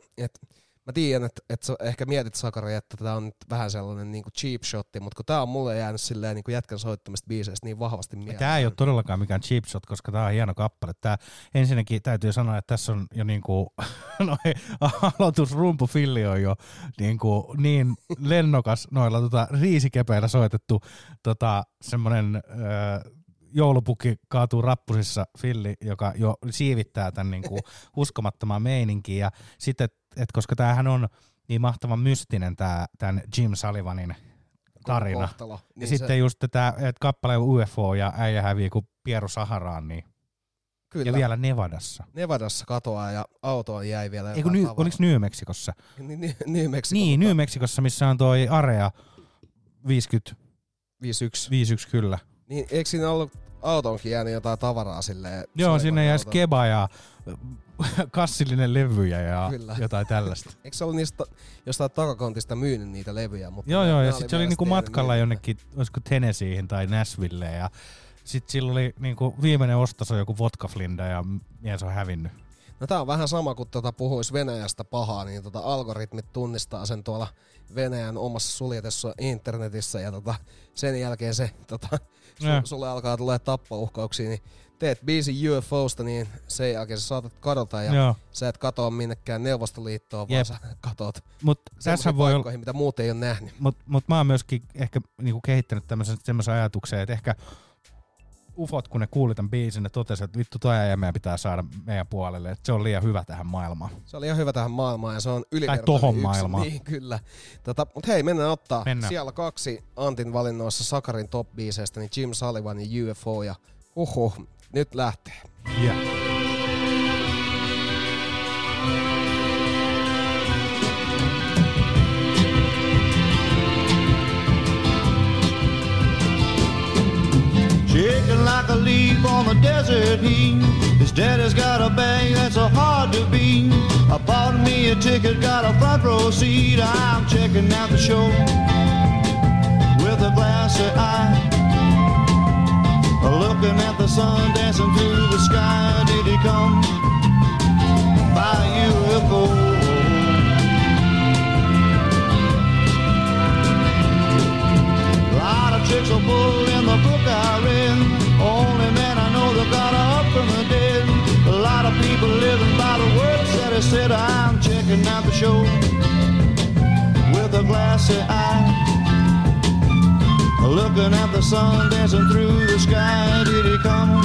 mä tiedän, että sä ehkä mietit, Sakari, että tää on nyt vähän sellainen niinku cheap shotti, mutta kun tää on mulle jäänyt silleen niinku jätkän soittamista biiseistä niin vahvasti mieleen. Tää ei ole todellakaan mikään cheap shot, koska tää on hieno kappale. Tää ensinnäkin täytyy sanoa, että tässä on jo niinku aloitusrumpufilli on jo niinku niin lennokas noilla riisikepeillä soitettu semmonen joulupukki kaatuu rappusissa filli, joka jo siivittää tän niinku uskomattoman meininkiin, ja sitten et koska tämähän on niin mahtavan mystinen tämän Jim Sullivanin tarina. Kohtalo, niin ja se... sitten just tämä kappale UFO ja äijä hävii kuin Pieru Saharaan. Niin. Kyllä. Ja vielä Nevadassa. Nevadassa katoaa ja autoon jäi vielä. Eiku, oliko New Mexicossa? Niin, New Mexicossa, missä on toi Area 51 kyllä. Niin, eikö siinä ollut autonkin jäänyt jotain tavaraa silleen? Joo, sinne jäisi keba ja kassillinen levyjä ja kyllä jotain tällaista. Eikö se ollut niistä jostain takakontista myynyt niitä levyjä? Mutta joo, ja sitten se oli niinku matkalla jonnekin, olisiko Tennesseeihin tai Nashvilleen, ja sitten sillä oli niinku viimeinen ostos on joku vodkaflinda ja mies on hävinnyt. No tää on vähän sama kuin puhuis Venäjästä pahaa, niin algoritmit tunnistaa sen tuolla Venäjän omassa suljetessa internetissä, ja sen jälkeen se sulle alkaa tulla tappouhkauksia, niin teet biisin UFOsta, niin sen jälkeen sä saatat kadota, ja joo, sä et katoa minnekään Neuvostoliittoon, vaan sä katot semmoisiin paikkoihin, mitä muut ei ole nähnyt. Mut mä oon myöskin ehkä niinku kehittänyt semmoisen ajatuksen, että ehkä ufot, kun ne kuuli tämän biisin, ne totesi, että vittu toi ja meidän pitää saada meidän puolelle, että se on liian hyvä tähän maailmaan. Se on liian hyvä tähän maailmaan, ja se on ylivertainen tai tohon maailmaan. Niin, kyllä. Mut hei, mennään ottaa. Siellä 2 Antin valinnoissa Sakarin top-biiseistä, niin Jim Sullivanin UFO, ja nyt lähtee. Yeah. Shaking like a leaf on the desert heat. His daddy's got a bang that's so hard to beat. I bought me a ticket, got a front row seat. I'm checking out the show with a glassy eye. Looking at the sun dancing through the sky. Did he come by UFO? A lot of tricks are pulled in the book I read. Only man I know that got up from the dead. A lot of people living by the words that he said. I'm checking out the show with a glassy eye, looking at the sun dancing through the sky. Did he come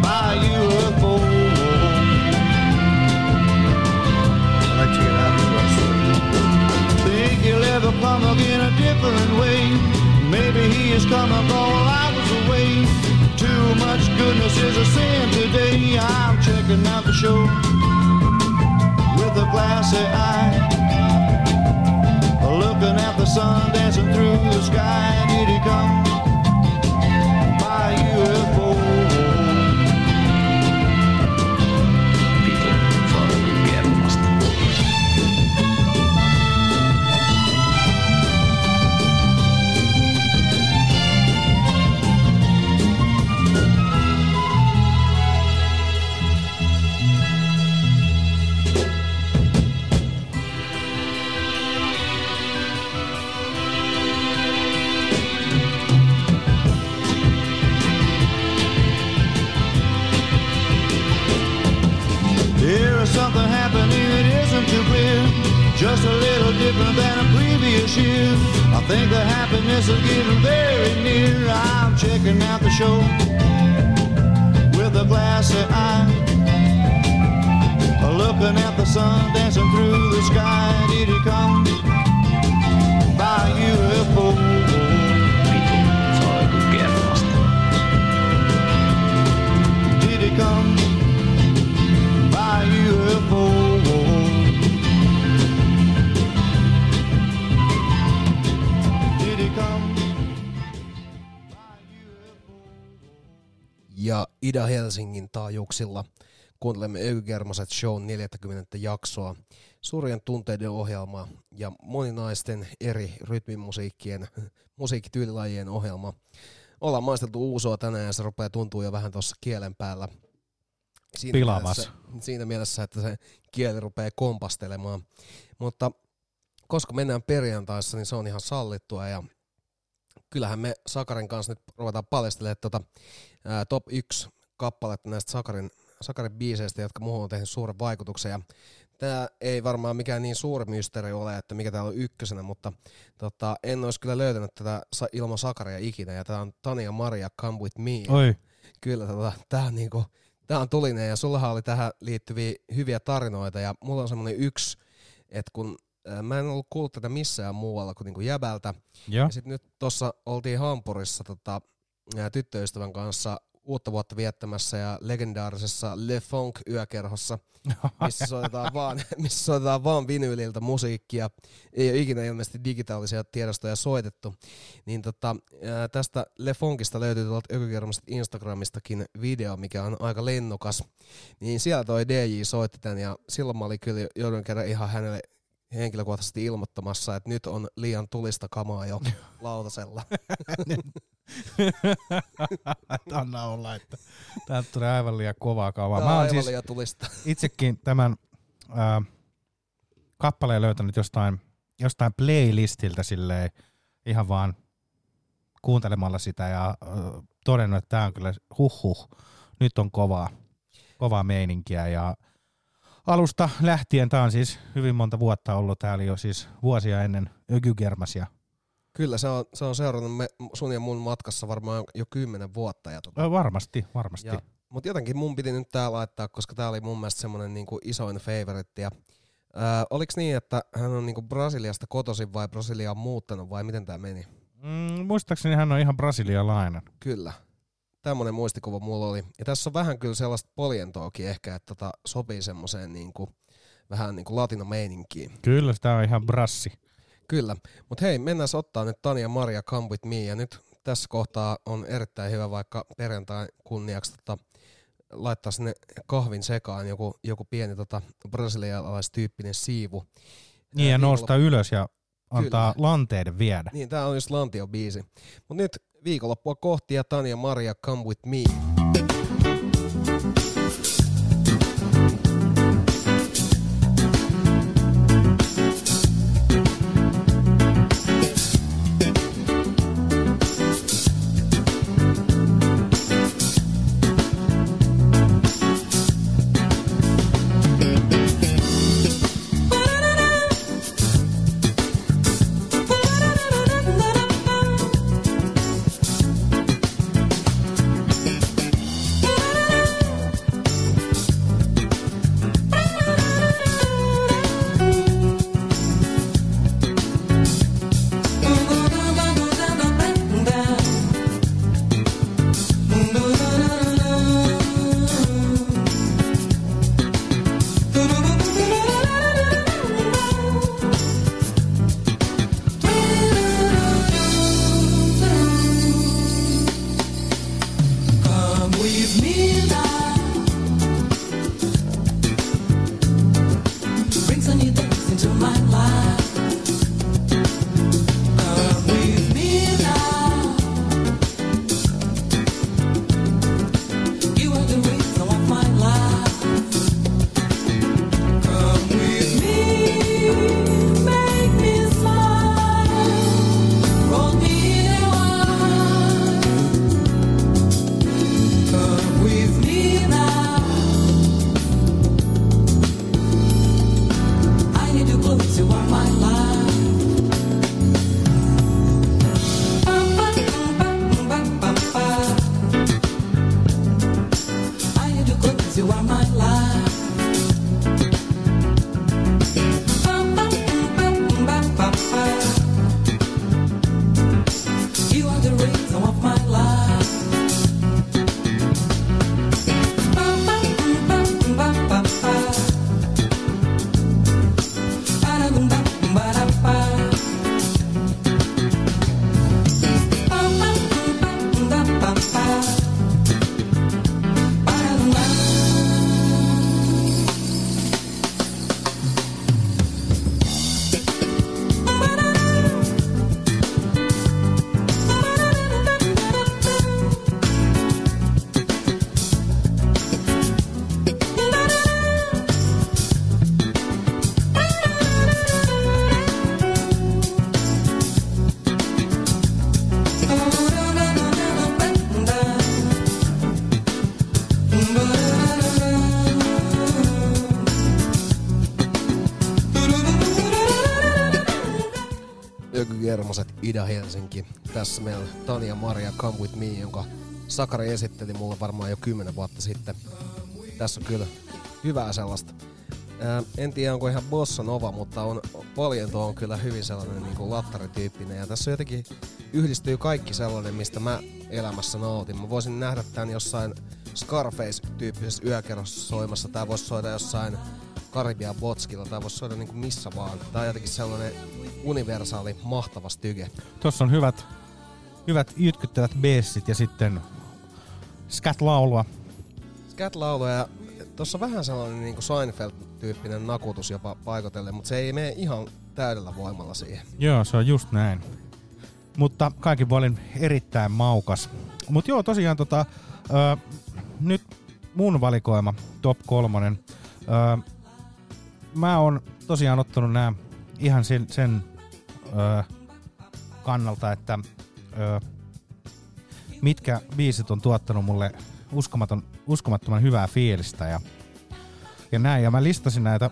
by you a bowl? I like to get out of the think he'll ever come again a different way. Maybe he is coming for hours away. Too much goodness is a sin today. I'm checking out the show with a glassy eye, looking at the sun dancing through the sky. Did he come by UFO? People from Ögyrgermaset. Something happening that isn't too clear, just a little different than a previous year. I think the happiness is getting very near. I'm checking out the show with a glassy eye, looking at the sun dancing through the sky. Did he come by UFO? Ja Ida Helsingin taajuuksilla kuuntelemme Ögyrgermaset shown 40. jaksoa, suurien tunteiden ohjelma ja moninaisten eri rytmimusiikkien, musiikkityylilajien ohjelma. Ollaan maisteltu uusoa tänään ja se rupeaa tuntua jo vähän tuossa kielen päällä. Siinä mielessä, että se kieli rupeaa kompastelemaan. Mutta koska mennään perjantaissa, niin se on ihan sallittua. Ja kyllähän me Sakarin kanssa nyt ruvetaan paljastelemaan top 1 kappaletta näistä Sakarin biiseistä, jotka muuhun on tehnyt suuren vaikutuksen. Ja tämä ei varmaan mikään niin suuri mysteeri ole, että mikä täällä on ykkösenä, mutta en olisi kyllä löytänyt tätä ilman Sakaria ikinä. Ja tämä on Tania Maria, Come With Me. Oi. Kyllä, tämä on niinku... Tämä on tulinen ja sullahan oli tähän liittyviä hyviä tarinoita ja mulla on semmoinen yksi, että kun mä en ollut kuullut tätä missään muualla kuin niinku jäbältä. Ja sitten nyt tuossa oltiin Hampurissa tyttöystävän kanssa uutta vuotta viettämässä ja legendaarisessa Le Funk yökerhossa, missä soitetaan vaan vinyyliltä musiikkia. Ei ole ikinä ilmeisesti digitaalisia tiedostoja soitettu. Niin tästä Le Funkista löytyy tuolta Ögyrgermaset Instagramistakin video, mikä on aika lennokas. Niin siellä toi DJ soitti tän ja silloin mä olin kyllä joudun kerran ihan hänelle henkilökohtaisesti ilmoittamassa, että nyt on liian tulista kamaa jo lautasella. Anna olla, että täältä tulee aivan liian kovaa kamaa. Mä oon siis itsekin tämän kappaleen löytänyt jostain playlistiltä silleen, ihan vaan kuuntelemalla sitä ja todennut, että tää on kyllä nyt on kovaa meininkiä ja alusta lähtien, tämä on siis hyvin monta vuotta ollut, täällä jo siis vuosia ennen Ögyrgermasia. Kyllä, se on seurannut sun ja mun matkassa varmaan jo 10 vuotta. Ja Varmasti. Mutta jotenkin mun piti nyt tää laittaa, koska tää oli mun mielestä semmonen niinku isoin favoritti. Oliks niin, että hän on niinku Brasiliasta kotoisin vai Brasiliaan muuttanut vai miten tää meni? Muistaakseni hän on ihan brasilialainen. Kyllä. Tämmöinen muistikuva mulla oli. Ja tässä on vähän kyllä sellaista poljentoakin ehkä, että sopii semmoiseen niinku, vähän niinku latinomeininkiin. Kyllä, tämä on ihan brassi. Kyllä. Mutta hei, mennään ottaa nyt Tania Maria Come With Me. Ja nyt tässä kohtaa on erittäin hyvä vaikka perjantain kunniaksi laittaa sinne kahvin sekaan joku pieni brasilialaistyyppinen siivu. Niin ja nousta ylös ja antaa kyllä lanteiden viedä. Niin, tämä on just lantiobiisi. Mut nyt viikonloppua kohti ja Tania Maria Come With Me. Ögyrgermaset, Ida Helsinki. Tässä meillä Tanja Maria Come With Me, jonka Sakari esitteli mulle varmaan jo 10 vuotta sitten. Tässä on kyllä hyvää sellaista. En tiedä onko ihan bossa nova, mutta valjento on kyllä hyvin sellainen niin kuin lattarityyppinen. Ja tässä jotenkin yhdistyy kaikki sellainen, mistä mä elämässä nautin. Mä voisin nähdä tämän jossain Scarface-tyyppisessä yökerrossa soimassa. Tää voisi soida jossain Karibian botskilla. Tää voisi soida niin kuin missä vaan. Tää on jotenkin sellainen universaali, mahtava styke. Tuossa on hyvät jytkyttävät bassit ja sitten scat-laulua. Scat-laulua ja tuossa vähän sellainen niin kuin Seinfeld-tyyppinen nakutus jopa paikotelle, mutta se ei mene ihan täydellä voimalla siihen. Joo, se on just näin. Mutta kaikin puolin erittäin maukas. Mutta joo, tosiaan nyt mun valikoima top 3. Mä oon tosiaan ottanut nämä ihan sen kannalta, että mitkä biisit on tuottanut mulle uskomattoman hyvää fiilistä ja näin. Ja mä listasin näitä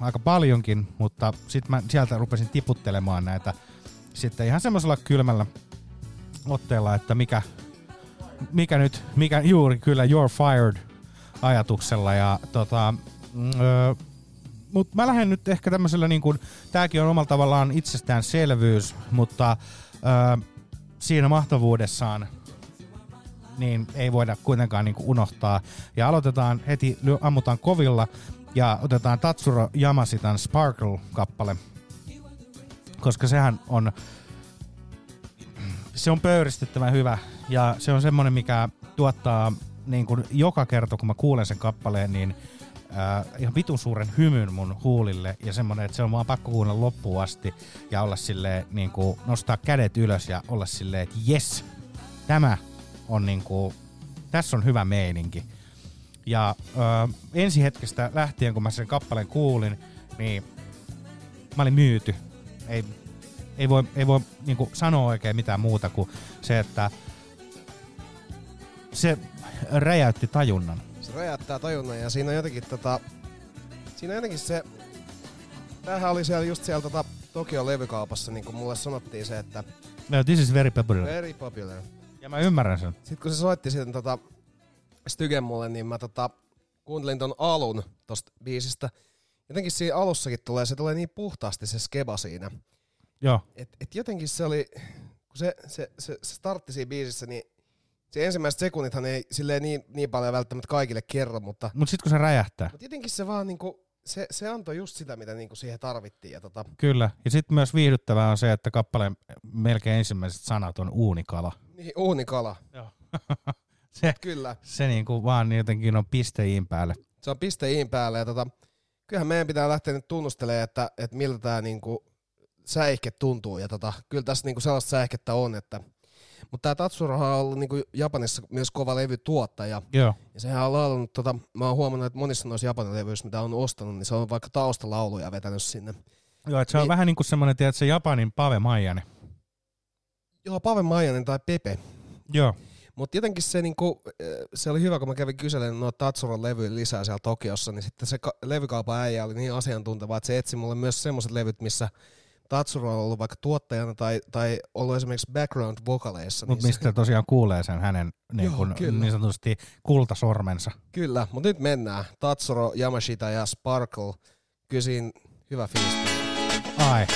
aika paljonkin, mutta sitten mä sieltä rupesin tiputtelemaan näitä sitten ihan semmoisella kylmällä otteella, että mikä juuri kyllä you're fired ajatuksella. Ja mut mä lähden nyt ehkä tämmöisellä niin kuin, tääkin on omalla tavallaan itsestäänselvyys, mutta siinä mahtavuudessaan niin ei voida kuitenkaan niin kuin unohtaa. Ja aloitetaan heti, ammutaan kovilla ja otetaan Tatsuro Yamashitan Sparkle-kappale, koska sehän on, se on pöyristyttävän hyvä ja se on semmoinen, mikä tuottaa niin kuin joka kerta, kun mä kuulen sen kappaleen, niin ihan vitun suuren hymyn mun huulille ja semmoinen, että se on vaan pakko kuunnella loppuun asti ja olla silleen, niin kuin nostaa kädet ylös ja olla silleen, että jes, tämä on niin kuin, tässä on hyvä meininki. Ja ensi hetkestä lähtien, kun mä sen kappaleen kuulin, niin mä olin myyty. Ei voi niin kuin sanoa oikein mitään muuta kuin se, että se räjäytti tajunnan. Se räjäyttää tajunnan ja siinä on jotenkin se, tämähän oli siellä just siellä Tokion levykaupassa, niin kuin mulle sanottiin se, että no, this is very popular. Very popular. Ja mä ymmärrän sen. Sitten kun se soitti sitten Stygen mulle, niin mä kuuntelin ton alun tosta biisistä. Jotenkin siinä alussakin tulee niin puhtaasti se skeba siinä. Joo. Et jotenkin se oli, kun se startti siinä biisissä, niin se ensimmäiset sekunnithan ei silleen niin paljon välttämättä kaikille kerro, mutta mut sit kun se räjähtää. Mut jotenkin se vaan niinku, se antoi just sitä, mitä niinku siihen tarvittiin. Ja Kyllä, ja sitten myös viihdyttävää on se, että kappaleen melkein ensimmäiset sanat on uunikala. Niin, uunikala. Joo. Kyllä. Se niinku vaan jotenkin on pisteiin päälle. Se on pisteiin päälle ja kyllähän meidän pitää lähteä nyt tunnustelemaan, että miltä tämä niinku säihke tuntuu. Ja kyllä tässä niinku sellaista säihkettä on. Mutta tämä Tatsurohan on ollut niinku Japanissa myös kova levytuottaja. Joo. Ja sehän on laulanut, mä oon huomannut, että monissa noissa Japanin levyissä, mitä on ostanut, niin se on vaikka taustalauluja vetänyt sinne. Joo, että se on vähän niin kuin semmoinen, tiedätkö, Japanin Pave Maijanen. Joo, Pave Maijanen tai Pepe. Joo. Mutta jotenkin se, niinku, se oli hyvä, kun mä kävin kyselemään noita Tatsuron levyjä lisää siellä Tokiossa, niin sitten se levykaupan äijä oli niin asiantunteva, että se etsi mulle myös semmoiset levyt, missä Tatsuro on ollut vaikka tuottajana tai ollut esimerkiksi background-vokaleissa. Mutta niin mistä tosiaan kuulee sen hänen niin sanotusti kultasormensa. Kyllä, mutta nyt mennään. Tatsuro, Yamashita ja Sparkle. Kyllä siinä hyvä fiilis. Ai.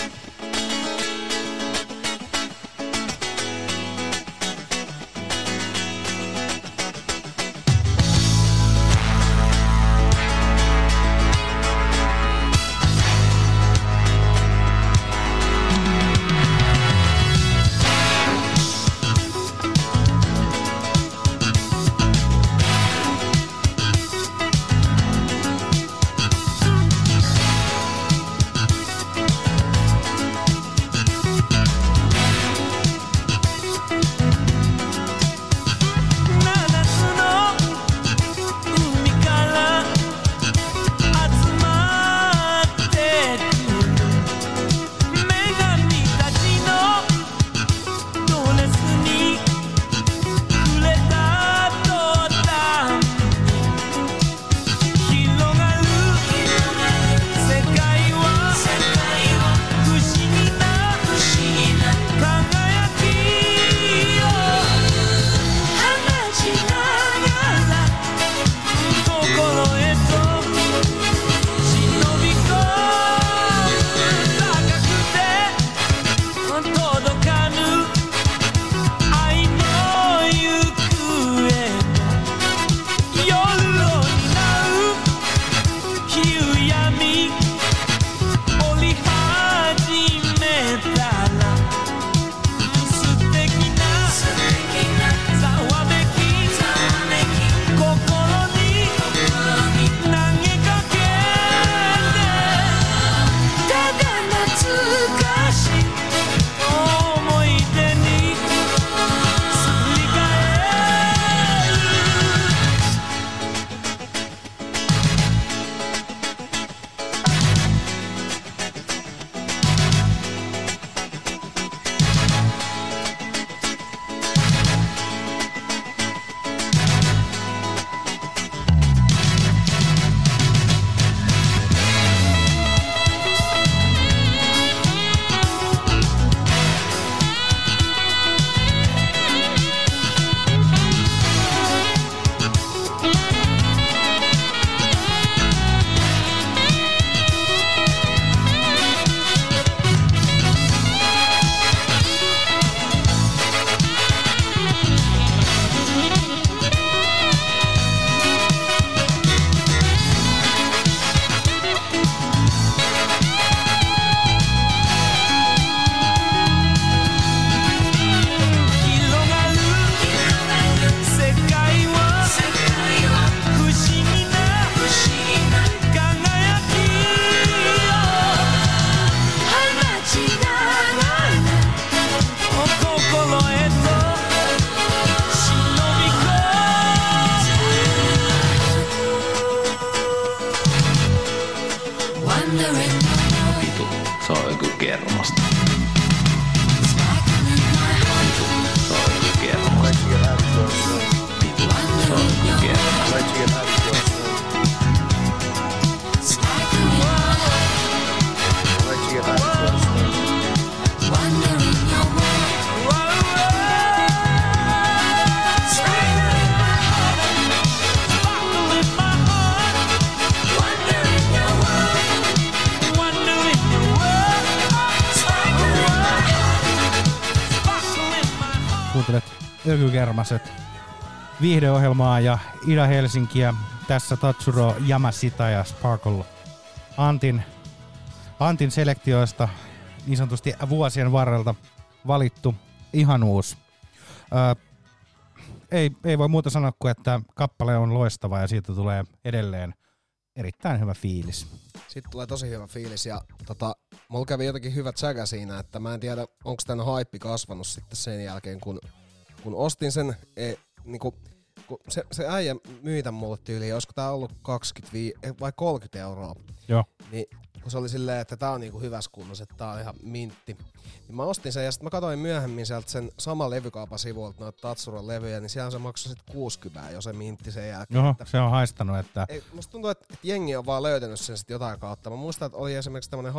you ja me. Ögyrgermaset viihdeohjelmaa ja Ida Helsinkiä. Tässä Tatsuro Yamashita ja Sparkle Antin selektioista niin sanotusti vuosien varrelta valittu ihanuus. Ei voi muuta sanoa kuin, että kappale on loistava ja siitä tulee edelleen erittäin hyvä fiilis. Sitten tulee tosi hyvä fiilis ja mulla kävi jotenkin hyvä tsäkä siinä, että mä en tiedä onko tämän haippi kasvanut sitten sen jälkeen kun ostin sen, se äijä myy tämän mulle tyyliin, olisiko tää ollut 25 vai 30 euroa. Joo. Niin, kun se oli silleen, että tää on niinku hyvässä kunnossa, että tää on ihan mintti. Niin mä ostin sen ja sit mä katsoin myöhemmin sieltä sen saman levykaupan sivuilta noita Tatsuron levyjä, niin siellä se maksoi sit 60 jo se mintti sen jälkeen. Joo, se on haistanut, että... Ei, musta tuntuu, että jengi on vaan löytänyt sen sit jotain kautta. Mä muistan, että oli esimerkiksi tämmönen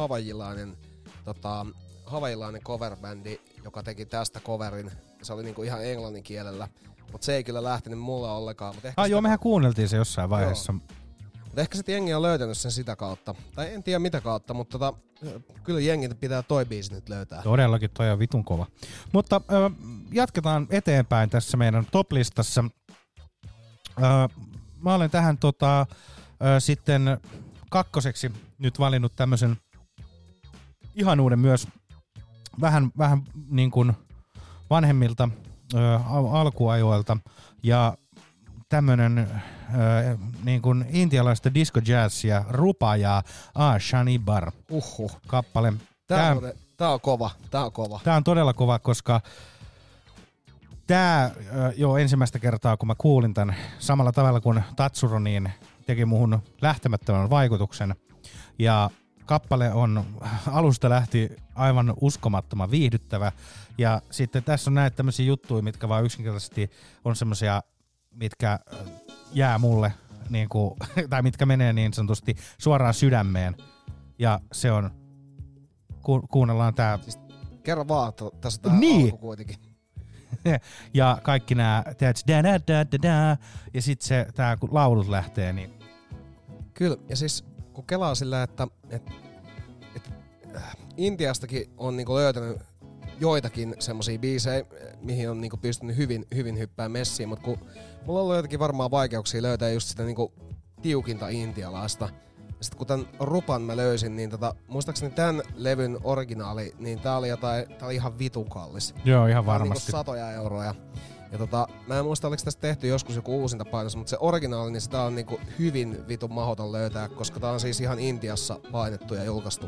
havailainen coverbändi, joka teki tästä coverin. Se oli niinku ihan englannin kielellä, mutta se ei kyllä lähtenyt mulle ollenkaan. Joo, mehän kuunneltiin se jossain vaiheessa. Mut ehkä sit jengi on löytänyt sen sitä kautta. Tai en tiedä mitä kautta, mutta kyllä jengi pitää toi biisi nyt löytää. Todellakin, toi on vitun kova. Mutta jatketaan eteenpäin tässä meidän toplistassa. Mä olen tähän sitten kakkoseksi nyt valinnut tämmösen ihanuuden myös. Vähän niin kuin vanhemmilta alkuajoilta ja tämmönen niin kuin intialaista disco jazzia Rupa ja Aaj Shanibar kappale. Tää on kova. Tää on todella kova, koska tää jo ensimmäistä kertaa kun mä kuulin tän samalla tavalla kuin Tatsuro, niin teki muhun lähtemättömän vaikutuksen ja kappale on alusta lähti aivan uskomattoman viihdyttävä ja sitten tässä on näitä tämmöisiä juttuja, mitkä vaan yksinkertaisesti on semmoisia, mitkä jää mulle niin kuin, tai mitkä menee niin sanotusti suoraan sydämeen ja se on, kuunnellaan tää. Siis kerro vaan tässä tää niin. Alku kuitenkin. Ja kaikki nää, ja sit se tää kun laulut lähtee niin. Kyllä ja siis kun kelaa sillä, että Intiastakin on niinku löytänyt joitakin semmosia biisejä, mihin on niinku pystynyt hyvin hyppää messiin, mutta kun mulla on ollut joitakin varmaan vaikeuksia löytää just sitä niinku tiukinta intialaista. sitten kun tämän Rupan mä löysin, niin muistaakseni tämän levyn originaali, niin tää oli ihan vitukallis. Joo, ihan varmasti. Niin kuin 100 euroja. Ja mä en muista, oliko tässä tehty joskus joku uusinta painos, mutta se originaali, niin sitä on niinku hyvin vitun mahdoton löytää, koska tää on siis ihan Intiassa painettu ja julkaistu.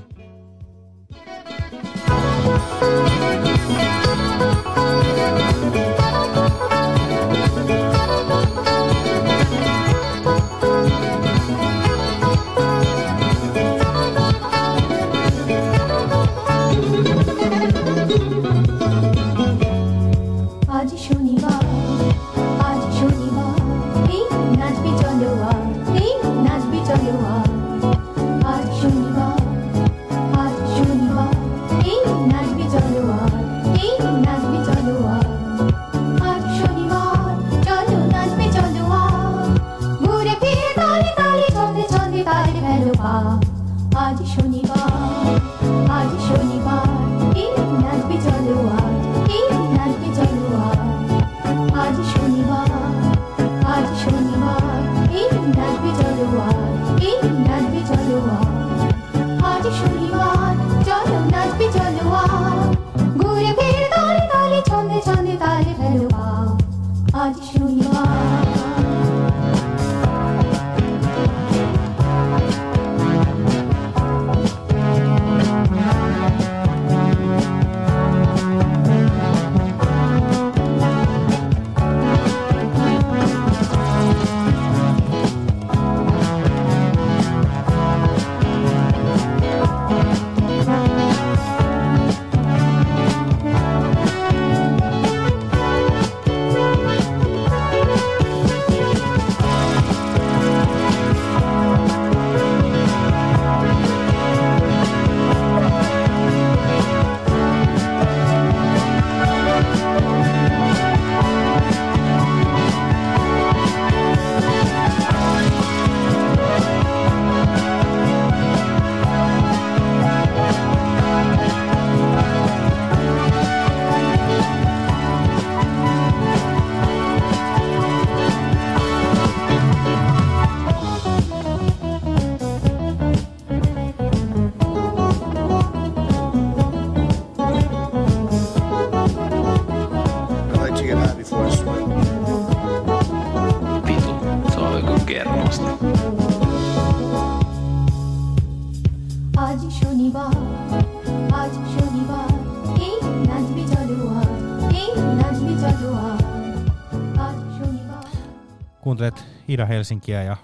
Kuuntelet Ida Helsinkiä ja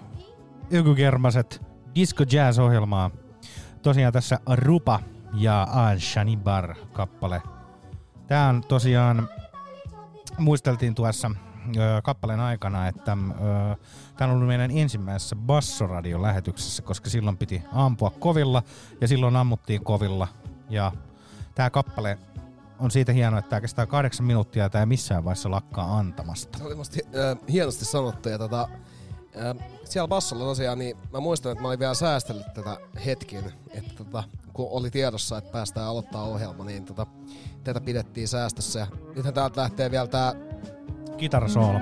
Ögyrgermaset Disco Jazz-ohjelmaa. Tosiaan tässä Rupa ja Aaj Shanibar kappale. Tää on tosiaan, muisteltiin tuossa kappaleen aikana, että tää on ollut meidän ensimmäisessä bassoradion lähetyksessä, koska silloin piti ampua kovilla ja silloin ammuttiin kovilla. Ja tää kappale on siitä hienoa, että tämä kestää 8 minuuttia ja tämä ei missään vaiheessa lakkaa antamasta. Se oli musta hienosti sanottu. Ja siellä bassolla tosiaan, niin mä muistan, että mä olin vielä säästellyt tätä hetkin, että kun oli tiedossa, että päästään aloittaa ohjelma, niin tätä pidettiin säästössä. Ja nythän täältä lähtee vielä tää kitarasoolo.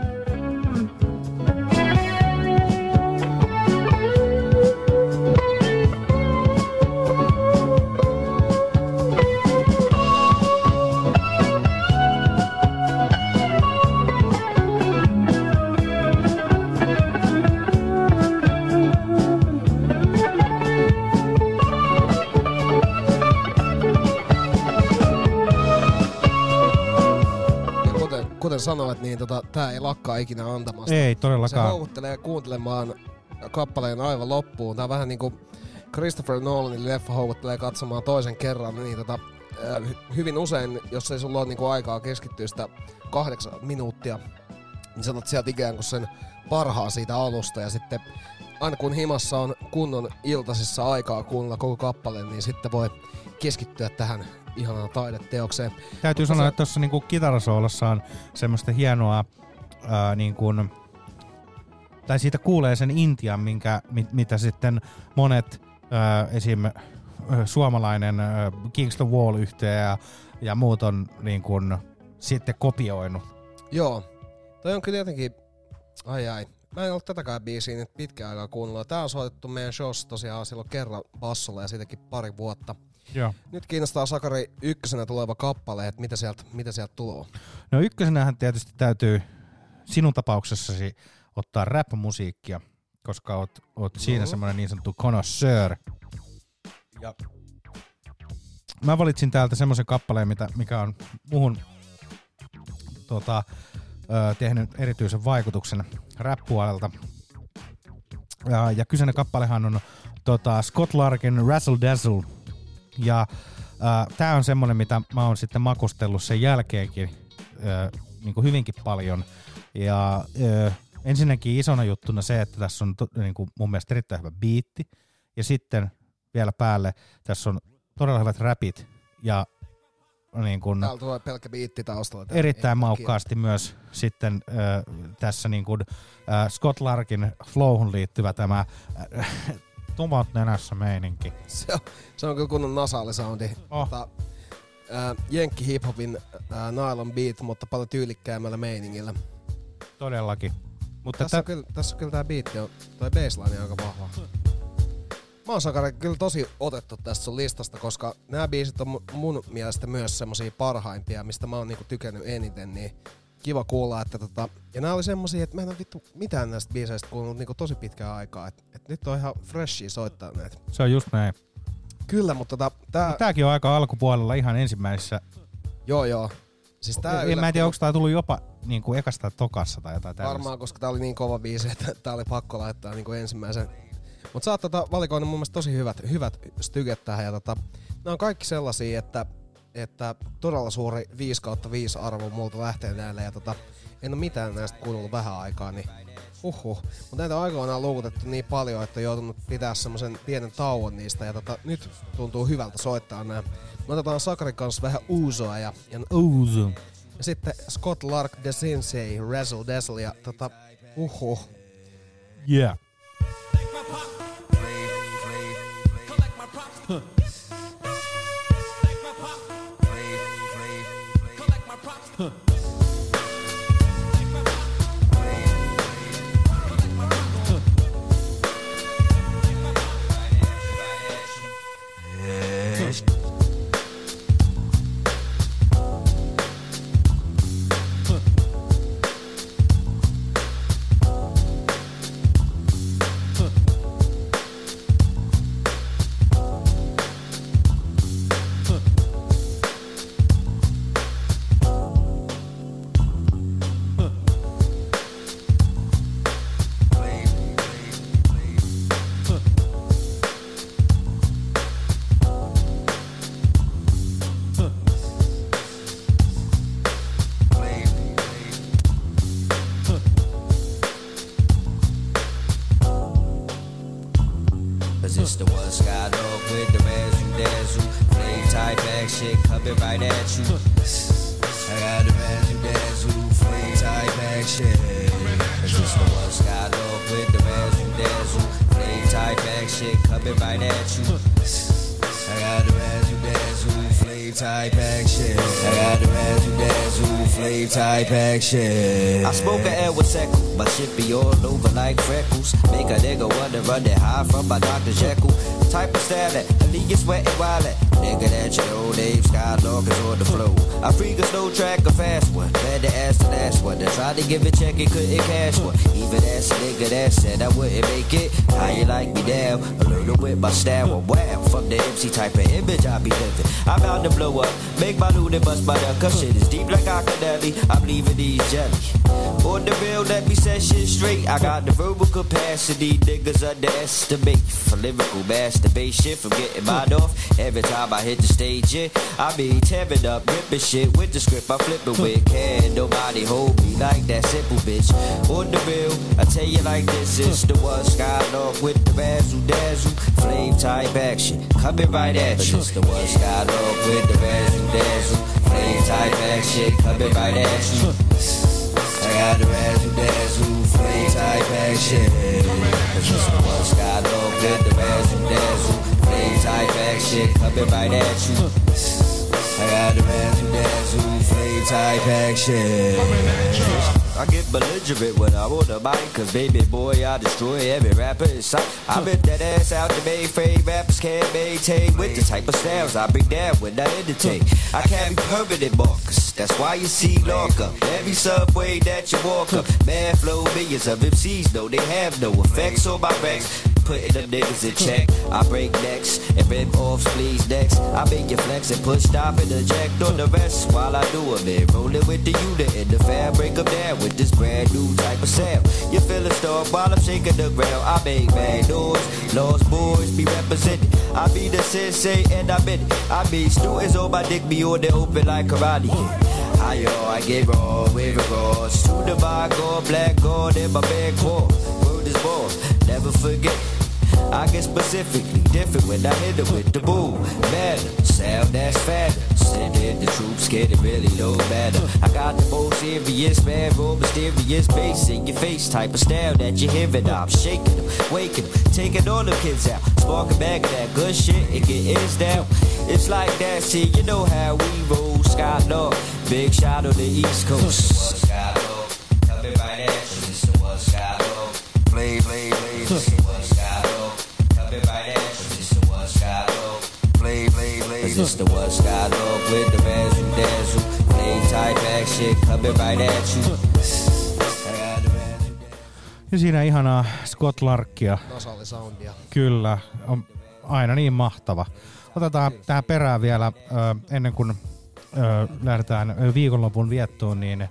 Sanoit, niin tää ei lakkaa ikinä antamasta. Ei todellakaan. Se houkuttelee kuuntelemaan kappaleen aivan loppuun. Tää vähän niinku Christopher Nolanin leffa houkuttelee katsomaan toisen kerran. Niin hyvin usein, jos ei sulla ole niinku aikaa keskittyä sitä 8 minuuttia, niin sanot sieltä ikään kuin sen parhaa siitä alusta. Ja sitten aina kun himassa on kunnon iltasissa aikaa kuunnella koko kappaleen, niin sitten voi keskittyä tähän ihanaa taideteokseen. Täytyy sanoa, että tuossa niinku kitarasoolossa on semmoista hienoa, tai siitä kuulee sen Intian, mitä sitten monet esim. Suomalainen Kingston Wall-yhtye ja muut on sitten kopioinut. Joo, toi on kyllä jotenkin, ai Mä en ollut tätäkään biisiä nyt pitkään aikaa kuunnella. Tää on soitettu meidän showssa tosiaan silloin kerran bassolla ja siitäkin pari vuotta. Joo. Nyt kiinnostaa Sakari ykkösenä tuleva kappale, että mitä sieltä tulee. No ykkösenähän tietysti täytyy sinun tapauksessasi ottaa rap-musiikkia, koska oot siinä semmoinen niin sanottu connoisseur. Ja mä valitsin täältä semmoisen kappaleen, mikä on muhun tehnyt erityisen vaikutuksen rap-puolelta. Ja kyseinen kappalehan on Scott Larkin Razzle Dazzle. Ja tää on semmonen, mitä mä oon sitten makustellut sen jälkeenkin niin kuin hyvinkin paljon. Ja ensinnäkin isona juttuna se, että tässä on niin kuin mun mielestä erittäin hyvä biitti. Ja sitten vielä päälle tässä on todella hyvät räpit. Ja niin kuin täällä tulee pelkkä biitti taustalla. Erittäin maukkaasti myös sitten tässä niin kuin Scott Larkin flowhun liittyvä tämä tumat nenässä meininki. Se on kyllä kunnon nasaalisoundi. Jenkki hiphopin nylon beat, mutta paljon tyylikkäämmällä meiningillä. Todellakin. Mutta tässä on kyllä tää biitti on, toi baseline on aika vahva. Mä oon Sakari kyllä tosi otettu tästä sun listasta, koska nämä biisit on mun mielestä myös semmosia parhaimpia, mistä mä oon niinku tykännyt eniten, niin kiva kuulla, että ja nää oli semmosia, että mä en oo vittu mitään näistä biiseistä kuullut niinku tosi pitkään aikaa, että nyt on ihan freshia soittaa näitä. Se on just näin. Kyllä, mutta tääkin on aika alkupuolella ihan ensimmäisessä. Joo. Siis mä en tiedä, onko tää tullut jopa niinku ekasta tokassa tai jotain tällaista. Varmaan, koska tää oli niin kova biisi, että tää oli pakko laittaa niinku ensimmäisen. Mut sä oot valikoinut mun mielestä tosi hyvät styget tähän ja nää on kaikki sellaisia, että todella suuri 5/5 arvo multa lähtee näille ja en oo mitään näistä kuunnellut vähän aikaa, niin mut näitä aikoina on luukutettu niin paljon, että on joutunut pitää semmosen pienen tauon niistä ja nyt tuntuu hyvältä soittaa nää. Me otetaan Sakarin kanssa vähän uusoa ja uuzo. Ja sitten Scott Lark, The Sensei, Razzle Dazzle ja Yeah. I smoke a air with Seku, my shit be all over like freckles. Make a nigga wonder, run it high from my Dr. Jekyll. Type of style that a nigga sweating wallet. Nigga that your old name, Skylog is on the flow. I freak a slow track, a fast one. Better ass to last one. Then tried to give a check, it couldn't cash one. Even as a nigga that said I wouldn't make it. How you like me down? Alerted with my style, and wham. Fuck the MC type of image I be living. I'm out to blow up, make my loot and bust my duck. Cause shit is deep like Akademi. I believe in these jelly. On the real, let me set shit straight. I got the verbal capacity, niggas underestimate. For lyrical masturbation, from getting mine off. Every time I hit the stage, yeah. I be tearing up, ripping shit with the script I flip it with. Can nobody hold me like that simple bitch. On the real, I tell you like this, it's the one Skylark with the razzle dazzle. Flame type action, coming right at you. It's the one Skylark with the razzle dazzle. Flame type action, coming right at you. I got the razzle dazzle, flame type action. It's just the one sky dog with the razzle dazzle, flame type action coming right at you. I got the razzle dazzle, flame type action. I get belligerent when I want a mic, cause baby boy, I destroy every rapper in sight. I rip that ass out the mainframe, rappers can't maintain with the type of styles I bring down when I entertain. I can't be permanent markers, that's why you see Larker. Every subway that you walk up, mad flow millions of MCs, no, they have no effects on my racks. Putting them niggas in check, I break necks and rip off sleeves next. I make you flex and push stop and eject on the rest while I do it, man. Rolling with the unit and the fabric of that with this brand new type of sound. You feel a storm while I'm shaking the ground. I make mad noise, lost boys be represented. I be the sensei and I'm in it. I be students on my dick be on the open like karate kid. I get raw, with regards to the vibe, God, black God in my bed core. Word is born, never forget. I get specifically different when I hit it with the boo. Matter, sound that's fatter. Sitting in the troops, scared it really don't matter. I got the most serious, man, more mysterious bass in your face. Type of style that you hearing, I'm shaking them, waking them, taking all the kids out. Sparking back of that good shit and get ends down. It's like that, see, you know how we roll, Scott Larkin. Big shot on the East Coast. Coming right at you, this is what Scott Larkin. Play, play, play, this is what Scott Larkin. Coming right at you, this is what Scott Larkin. Play, play, play, this is the what Scott Larkin. With the razzle dazzle, play tight back shit, coming right at you. Ja siinä ihanaa Scott Larkia. Nosallisoundia. Kyllä, on aina niin mahtava. Otetaan tähän perään vielä, ennen kuin lähdetään viikonlopun viettoon, niin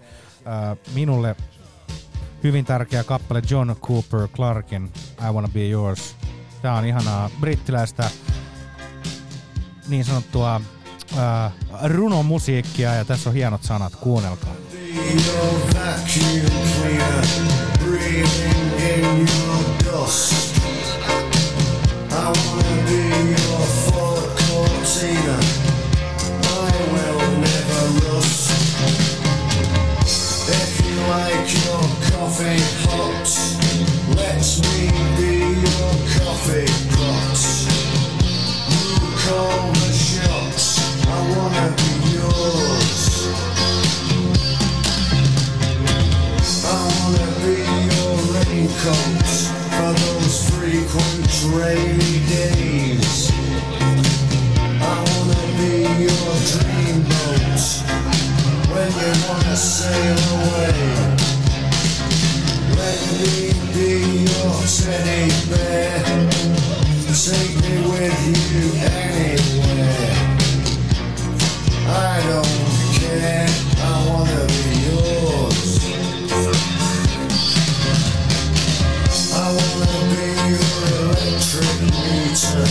minulle hyvin tärkeä kappale John Cooper Clarken I Wanna Be Yours. Tää on ihanaa brittiläistä niin sanottua runomusiikkia, ja tässä on hienot sanat, kuunnelkaa. Like your coffee hot, let me be your coffee pot. You call the shots, I wanna be yours. I wanna be your raincoat for those frequent rainy days. I wanna be your dreamboat when you wanna sail away. Let me be your teddy bear, take me with you anywhere. I don't care, I wanna be yours. I wanna be your electric meter,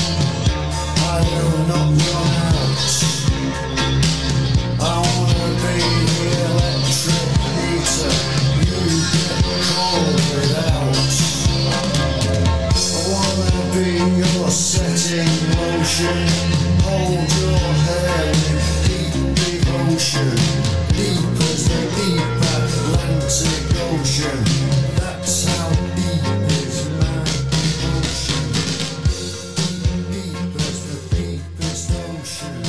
I will not run out. I wanna set in motion, hold your hand in deep devotion, deep as the deep Atlantic Ocean, that's how deep is my devotion, deep as the deepest ocean.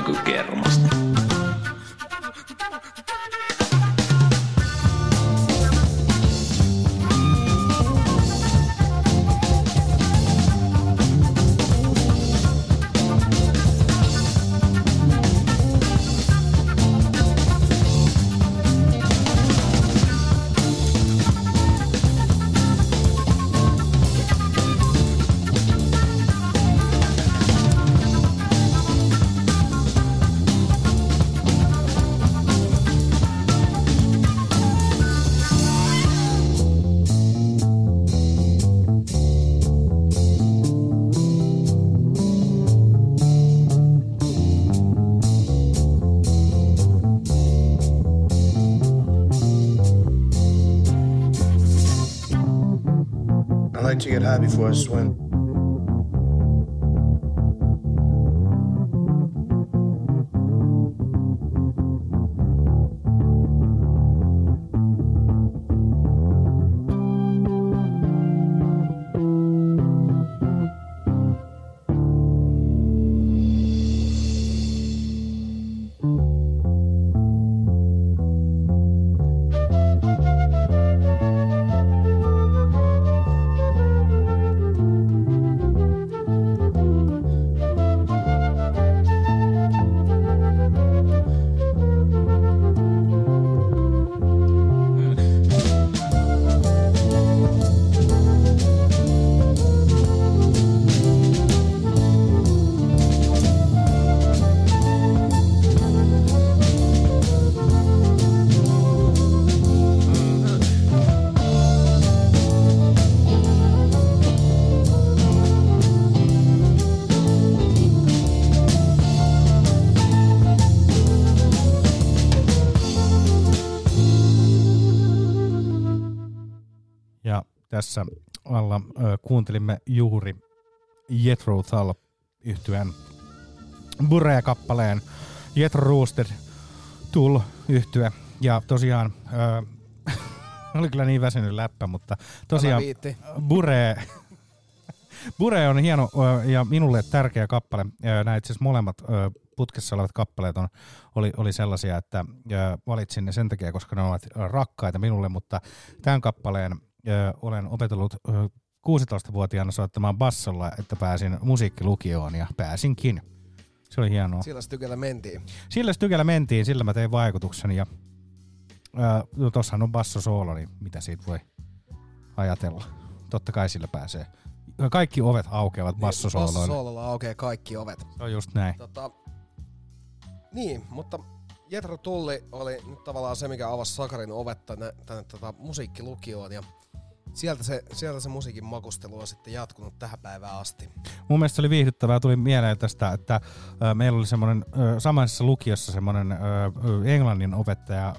Ögyrgermaset. like to get high before I swim. Tässä alla kuuntelimme juuri Jethro Tull -yhtyeen Burea-kappaleen Jethro Roosted Tull -yhtye. Ja tosiaan, oli kyllä niin väsynyt läppä, mutta tosiaan Bure on hieno ja minulle tärkeä kappale. Nämä itse asiassa molemmat putkessa olevat kappaleet oli sellaisia, että valitsin ne sen takia, koska ne ovat rakkaita minulle, mutta tämän kappaleen olen opetellut 16-vuotiaana soittamaan bassolla, että pääsin musiikkilukioon, ja pääsinkin. Se oli hienoa. Sillä tykällä mentiin, sillä mä tein vaikutuksen, ja tossahan on bassosoolo, niin mitä siitä voi ajatella. Totta kai sillä pääsee. Kaikki ovet aukeavat niin, bassosooloilla. Bassosoololla aukeaa kaikki ovet. Se on just näin. Niin, mutta Jethro Tull oli nyt tavallaan se, mikä avasi Sakarin ovet tänne musiikkilukioon, ja sieltä se musiikin makustelu on sitten jatkunut tähän päivään asti. Mun mielestä se oli viihdyttävää. Tuli mieleen tästä, että meillä oli semmoinen samaisessa lukiossa semmoinen englannin opettaja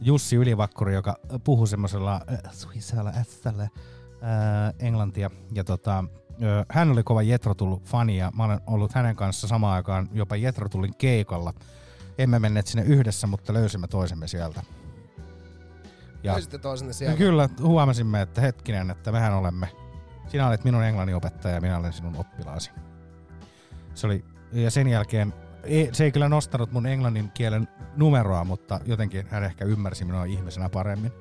Jussi Ylivakkuri, joka puhui semmoisella suisella ässällä englantia. Ja hän oli kova Jethro Tull-fani, ja mä olen ollut hänen kanssa samaan aikaan jopa Jethro Tullin keikalla. Emme menneet sinne yhdessä, mutta löysimme toisemme sieltä. Löysitte toisenne sieltä? Kyllä, huomasimme, että hetkinen, että mehän olemme. Sinä olet minun englannin opettaja ja minä olen sinun oppilaasi. Se oli, ja sen jälkeen, se ei kyllä nostanut mun englannin kielen numeroa, mutta jotenkin hän ehkä ymmärsi minua ihmisenä paremmin.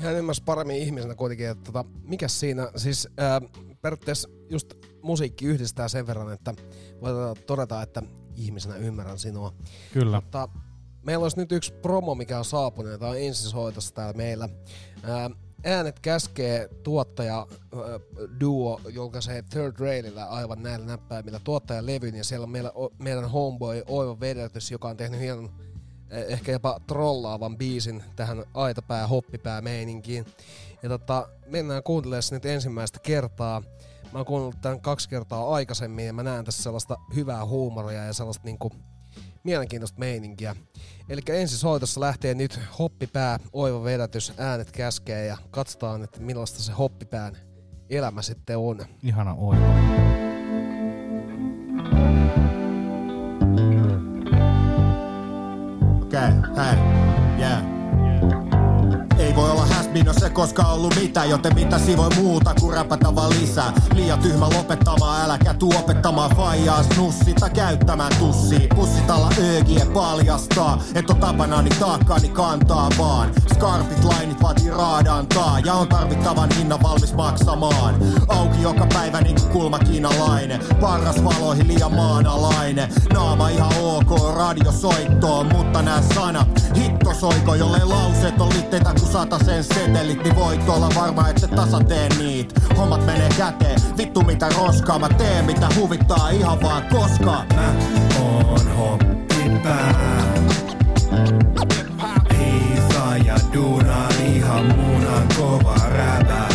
Hän ymmärsi paremmin ihmisenä kuitenkin, että mikä siinä, siis periaatteessa just musiikki yhdistää sen verran, että voidaan todeta, että ihmisenä ymmärrän sinua. Kyllä. Mutta meillä olisi nyt yksi promo, mikä on saapunut, ja tämä on ensishoitossa täällä meillä. Äänet käskee -tuottaja duo julkaisee Third Railillä aivan näillä näppäimillä tuottajalevyn, ja siellä on meidän homeboy Oiva Vedertys, joka on tehnyt hienon, ehkä jopa trollaavan biisin tähän aitapää-hoppipää-meininkiin. Ja mennään kuuntelemaan nyt ensimmäistä kertaa. Mä oon kuunnellut tämän 2 kertaa aikaisemmin, ja mä näen tässä sellaista hyvää huumoria ja sellaista niinku mielenkiintoista meininkiä. Elikkä ensisoitossa lähtee nyt hoppipää, Oiva Vedätys, Äänet käskee, ja katsotaan, että millaista se hoppipään elämä sitten on. Ihana Oiva. Ei voi olla häsmin, jos ei koskaan ollut mitään, joten mitä sivoi muuta kuin räpätä vaan lisää. Liian tyhmä lopettamaan, äläkä tuu opettamaan faijaa snussita käyttämään tussia. Pussitalla öökiä paljastaa, et oo tapanaani taakkaani kantaa vaan. Skarpit lainit vaatii raadantaa, ja on tarvittavan hinnan valmis maksamaan. Auki joka päivä niinku kulmakiinalainen, parras valoihin liian maanalainen. Naama ihan ok, radio soittoon, mutta nää sanat hitto soiko, jollei lauseet on litteitä kun satasen setelit, niin voit olla varma, et se tasa tee niit. Hommat menee käteen, vittu mitä roskaa, mä teen mitä huvittaa ihan vaan koska. Mä oon hoppipää, hiisa ja duunaan ihan munan kova räpää.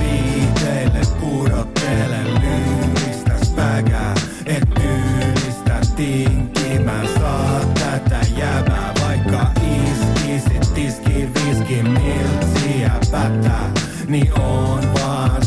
Viiteille pudottelen lyyristäs päkää, et tyylistä tinkimään saa tätä jäbää. Vaikka iskisit tiski viski miltsiä pätää, niin on vaan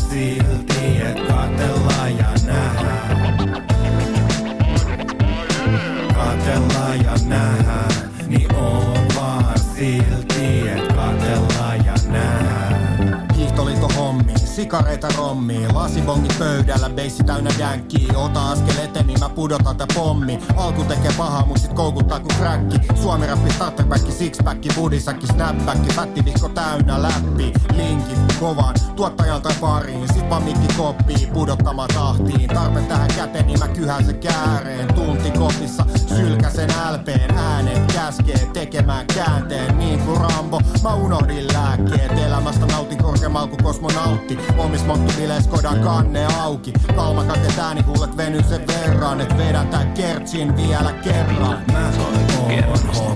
sikareita rommii, lasibongit pöydällä, beissi täynnä dänkkii. Ota askel eteen, niin mä pudotan tää pommi. Alku tekee pahaa, mut sit koukuttaa ku cracki. Suomi-rappi, starterback, sixpack, budisakki, snapback. Pättivihko täynnä läppi, linkit kovan, tuottajan tai pariin. Sit vaan mikki koppii, pudottamaan tahtiin. Tarve tähän käteen, niin mä kyhään sen kääreen. Tunti kopissa, sylkäsen LP:n. Äänet käskee tekemään käänteen, niin ku Rambo. Mä unohdin lääkkeet, elämästä nautin korkeammal ku kosmonautti. Omis monttubileis kodan kanne auki. Kalmakatet äänikullet veny sen verran, et vedän tän kertsin vielä kerran. Mä soin kohottipään.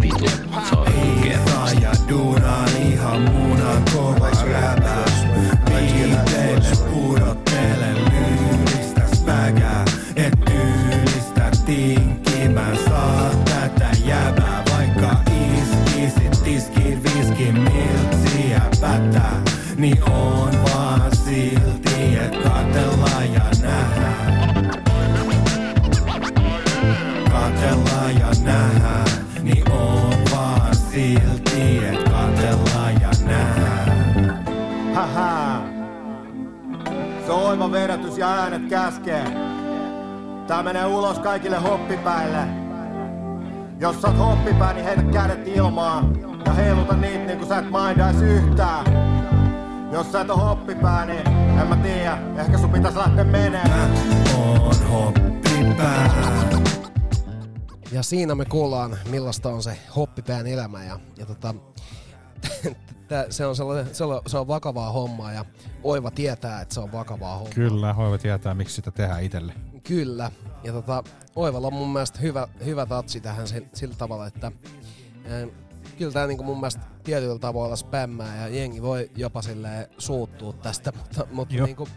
Vitu soin kertsin. Ja duunaan ihan muuna kova räpäs. Viiteille pudottelen lyydistäs päkää. Et tyylistä tinkimään saa tätä jäbää. Sit tiskiin viiskin miltsiä pätää, niin on vaan silti, et katellaan ja nähdään. Katellaan ja nähdään, niin on vaan silti, et katellaan ja nähdään. Hähää, se on Oiva Vedertys ja äänet käskee. Tää menee ulos kaikille hoppipäille. Jos sä oot hoppipää, niin heitä kädet ilmaan ja heiluta niitä niinku sä et mindais yhtään. Jos sä et oo hoppipää, niin en mä tiedä, ehkä sun pitäis lähteä menemään. Mä oon hoppipää. Ja siinä me kuullaan, millaista on se hoppipään elämä ja se on vakavaa hommaa ja Oiva tietää, että se on vakavaa hommaa. Kyllä, Oiva tietää, miksi sitä tehdään itselle. Kyllä, ja Oivalla on mun mielestä hyvä tatsi tähän sillä tavalla, että kyllä tää niinku mun mielestä tietyllä tavalla spämmää ja jengi voi jopa silleen suuttua tästä, mutta niinku,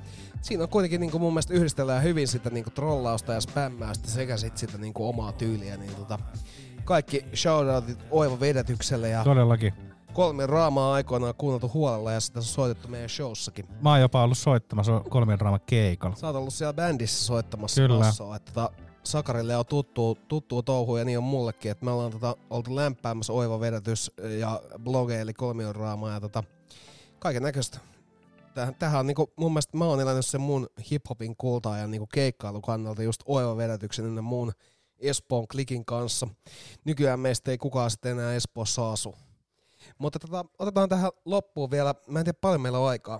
siinä on kuitenkin niinku mun mielestä yhdistellään hyvin sitä niinku trollausta ja spämmäästä sekä sit sitä niinku omaa tyyliä, niin kaikki shoutoutit Oiva Vedertykselle ja todellakin. 3 draamaa aikoinaan kuunneltu huolella ja sitä on soitettu meidän showssakin. Mä oon jopa ollut soittamassa 3 draama keikalla. Sä oot ollut siellä bändissä soittamassa. Kyllä. Massaa, että Sakarille on tuttuu touhu ja niin on mullekin, että me ollaan oltu lämpäämässä Oiva Vedertys ja blogeja eli 3 draamaa ja kaiken näköistä. Tähän on niinku, mun mielestä mä oon elänyt sen mun hiphopin kultaajan niinku keikkailu kannalta just Oiva Vedertyksen ynnä muun Espoon klikin kanssa. Nykyään meistä ei kukaan sitten enää Espoossa asu. Mutta otetaan tähän loppuun vielä, mä en tiedä paljon meillä on aikaa.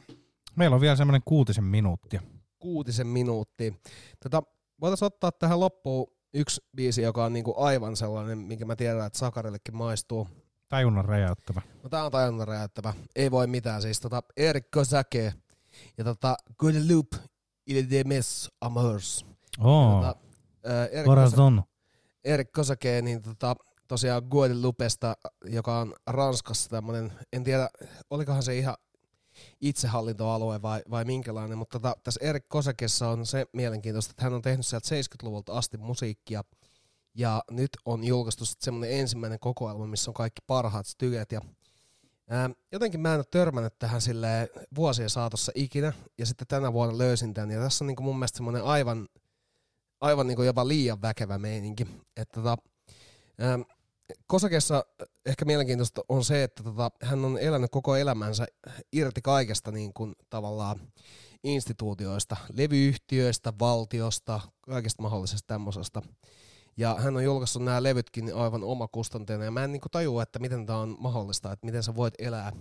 Meillä on vielä semmoinen 6 minuuttia. 6 minuuttia. Voitaisiin ottaa tähän loppuun yksi biisi, joka on niinku aivan sellainen, minkä mä tiedän, että Sakarillekin maistuu. Tajunnan räjäyttävä. No tää on tajunnan räjäyttävä, ei voi mitään. Siis Éric Cosaque ja Guerilla Funk, Il Demes Amors. Éric Cosaque, niin tosiaan Guadeloupesta, joka on Ranskassa tämmönen, en tiedä, olikohan se ihan itsehallintoalue vai minkälainen, mutta tässä Éric Cosaquessa on se mielenkiintoista, että hän on tehnyt sieltä 70-luvulta asti musiikkia, ja nyt on julkaistu semmoinen ensimmäinen kokoelma, missä on kaikki parhaat stylet, ja jotenkin mä en ole törmännyt tähän silleen vuosien saatossa ikinä, ja sitten tänä vuonna löysin tämän, ja tässä on niinku mun mielestä semmoinen aivan niinku jopa liian väkevä meininki, että Cosaquessa ehkä mielenkiintoista on se, että hän on elänyt koko elämänsä irti kaikesta niin kuin tavallaan instituutioista, levyyhtiöistä, valtiosta, kaikesta mahdollisesta tämmöisestä. Ja hän on julkaissut nämä levytkin aivan omakustanteena ja mä en niin kuin tajua, että miten tämä on mahdollista, että miten sä voit elää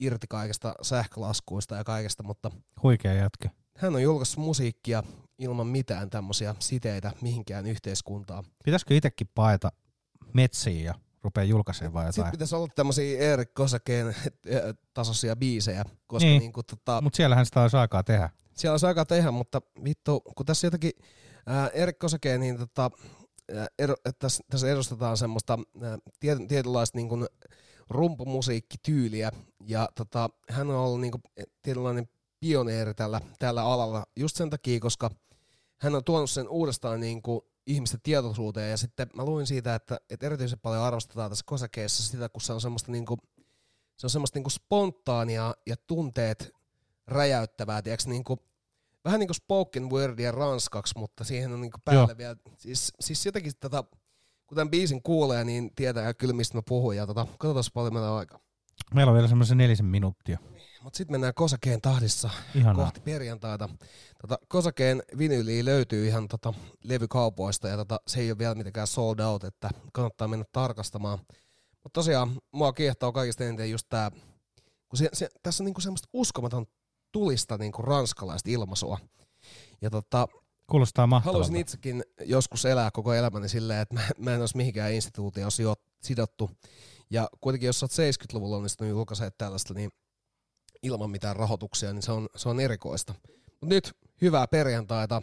irti kaikesta sähkölaskuista ja kaikesta, mutta huikea jätkä. Hän on julkaissut musiikkia ilman mitään tämmöisiä siteitä mihinkään yhteiskuntaan. Pitäisikö itsekin paeta metsiin ja rupeaa julkaisemaan vai jotain? Sitten pitäisi olla tämmöisiä Éric Cosaquen tasoisia biisejä. Koska niin. Mutta siellähän sitä olisi aikaa tehdä. Siellä olisi aikaa tehdä, mutta vittu, kun tässä jotenkin Éric Cosaquen, niin tässä edustetaan semmoista tietynlaista niin kuin rumpumusiikkityyliä ja hän on ollut niin kuin tietynlainen pioneeri tällä alalla just sen takia, koska hän on tuonut sen uudestaan niin kuin ihmisten tietoisuuteen ja sitten mä luin siitä, että erityisen paljon arvostetaan tässä Cosaquessa sitä, kun se on semmoista, niinku, spontaania ja tunteet räjäyttävää, tiiäks, niinku, vähän niin kuin spoken wordia ranskaksi, mutta siihen on niinku päälle vielä, siis jotenkin kun tämän biisin kuulee, niin tietää kyllä mistä mä puhun ja katsotaan paljon meillä aikaa. Meillä on vielä semmoisen 4 minuuttia. Mutta sitten mennään Cosaquen tahdissa. Ihanaa. Kohti perjantaita. Cosaquen vinyyliä löytyy ihan levykaupoista ja se ei ole vielä mitenkään sold out, että kannattaa mennä tarkastamaan. Mutta tosiaan mua kiehtoo kaikista eniten just tämä, kun tässä on niinku semmoista uskomaton tulista niinku ranskalaista ilmaisua. Ja kuulostaa mahtavalta. Haluaisin itsekin joskus elää koko elämäni silleen, että mä en olisi mihinkään instituutioon sidottu. Ja kuitenkin jos sä oot 70-luvulla onnistunut julkaisemaan tällaista, niin ilman mitään rahoituksia, niin se on erikoista. Mut nyt hyvää perjantaita.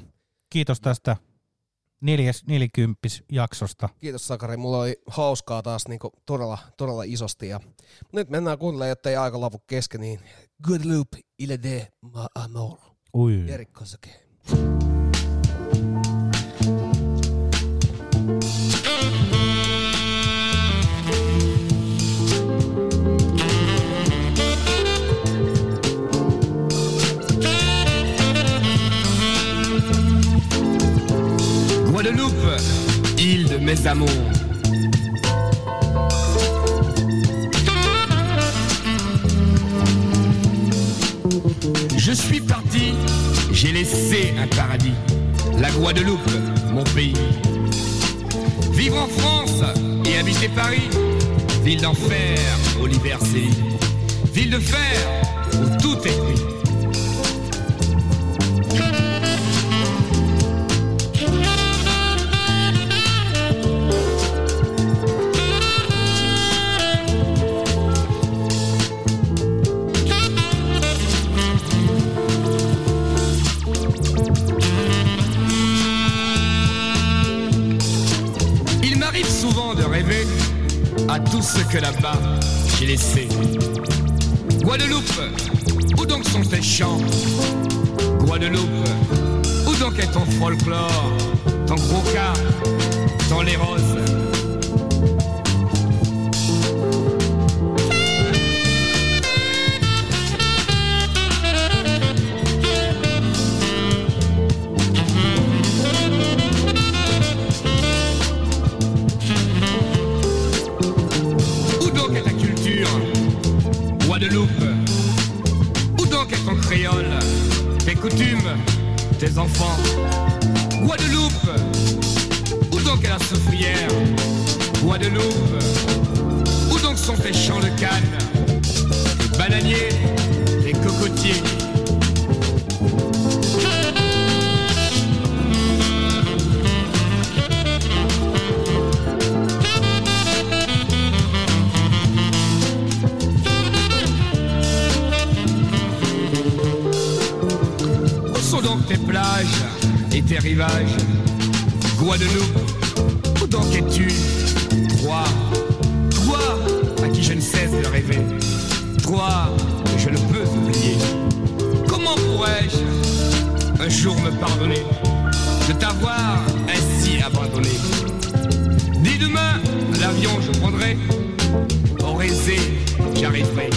Kiitos tästä 40-jaksosta. Kiitos Sakari, mulla oli hauskaa taas niinku todella isosti. Ja nyt mennään kuuntelemaan, jottei aika lavu kesken, niin Good Loop, Il est de ma amour. Éric Cosaque. Guadeloupe, île de mes amours. Je suis parti, j'ai laissé un paradis, la Guadeloupe, mon pays. Vivre en France et habiter Paris, ville d'enfer au liberté, ville de fer où tout est pris. À tout ce que là-bas j'ai laissé. Guadeloupe, où donc sont tes chants? Guadeloupe, où donc est ton folklore, ton croquin, ton les roses? Tes enfants, Guadeloupe, où donc est la soufrière? Guadeloupe, où donc sont tes champs de canne, les bananiers, les cocotiers? Tes plages et tes rivages, Guadeloupe, où donc es-tu? Toi, à qui je ne cesse de rêver, toi, que je ne peux oublier. Comment pourrais-je un jour me pardonner de t'avoir ainsi abandonné? Dès demain, l'avion je prendrai, au Rézé j'arriverai.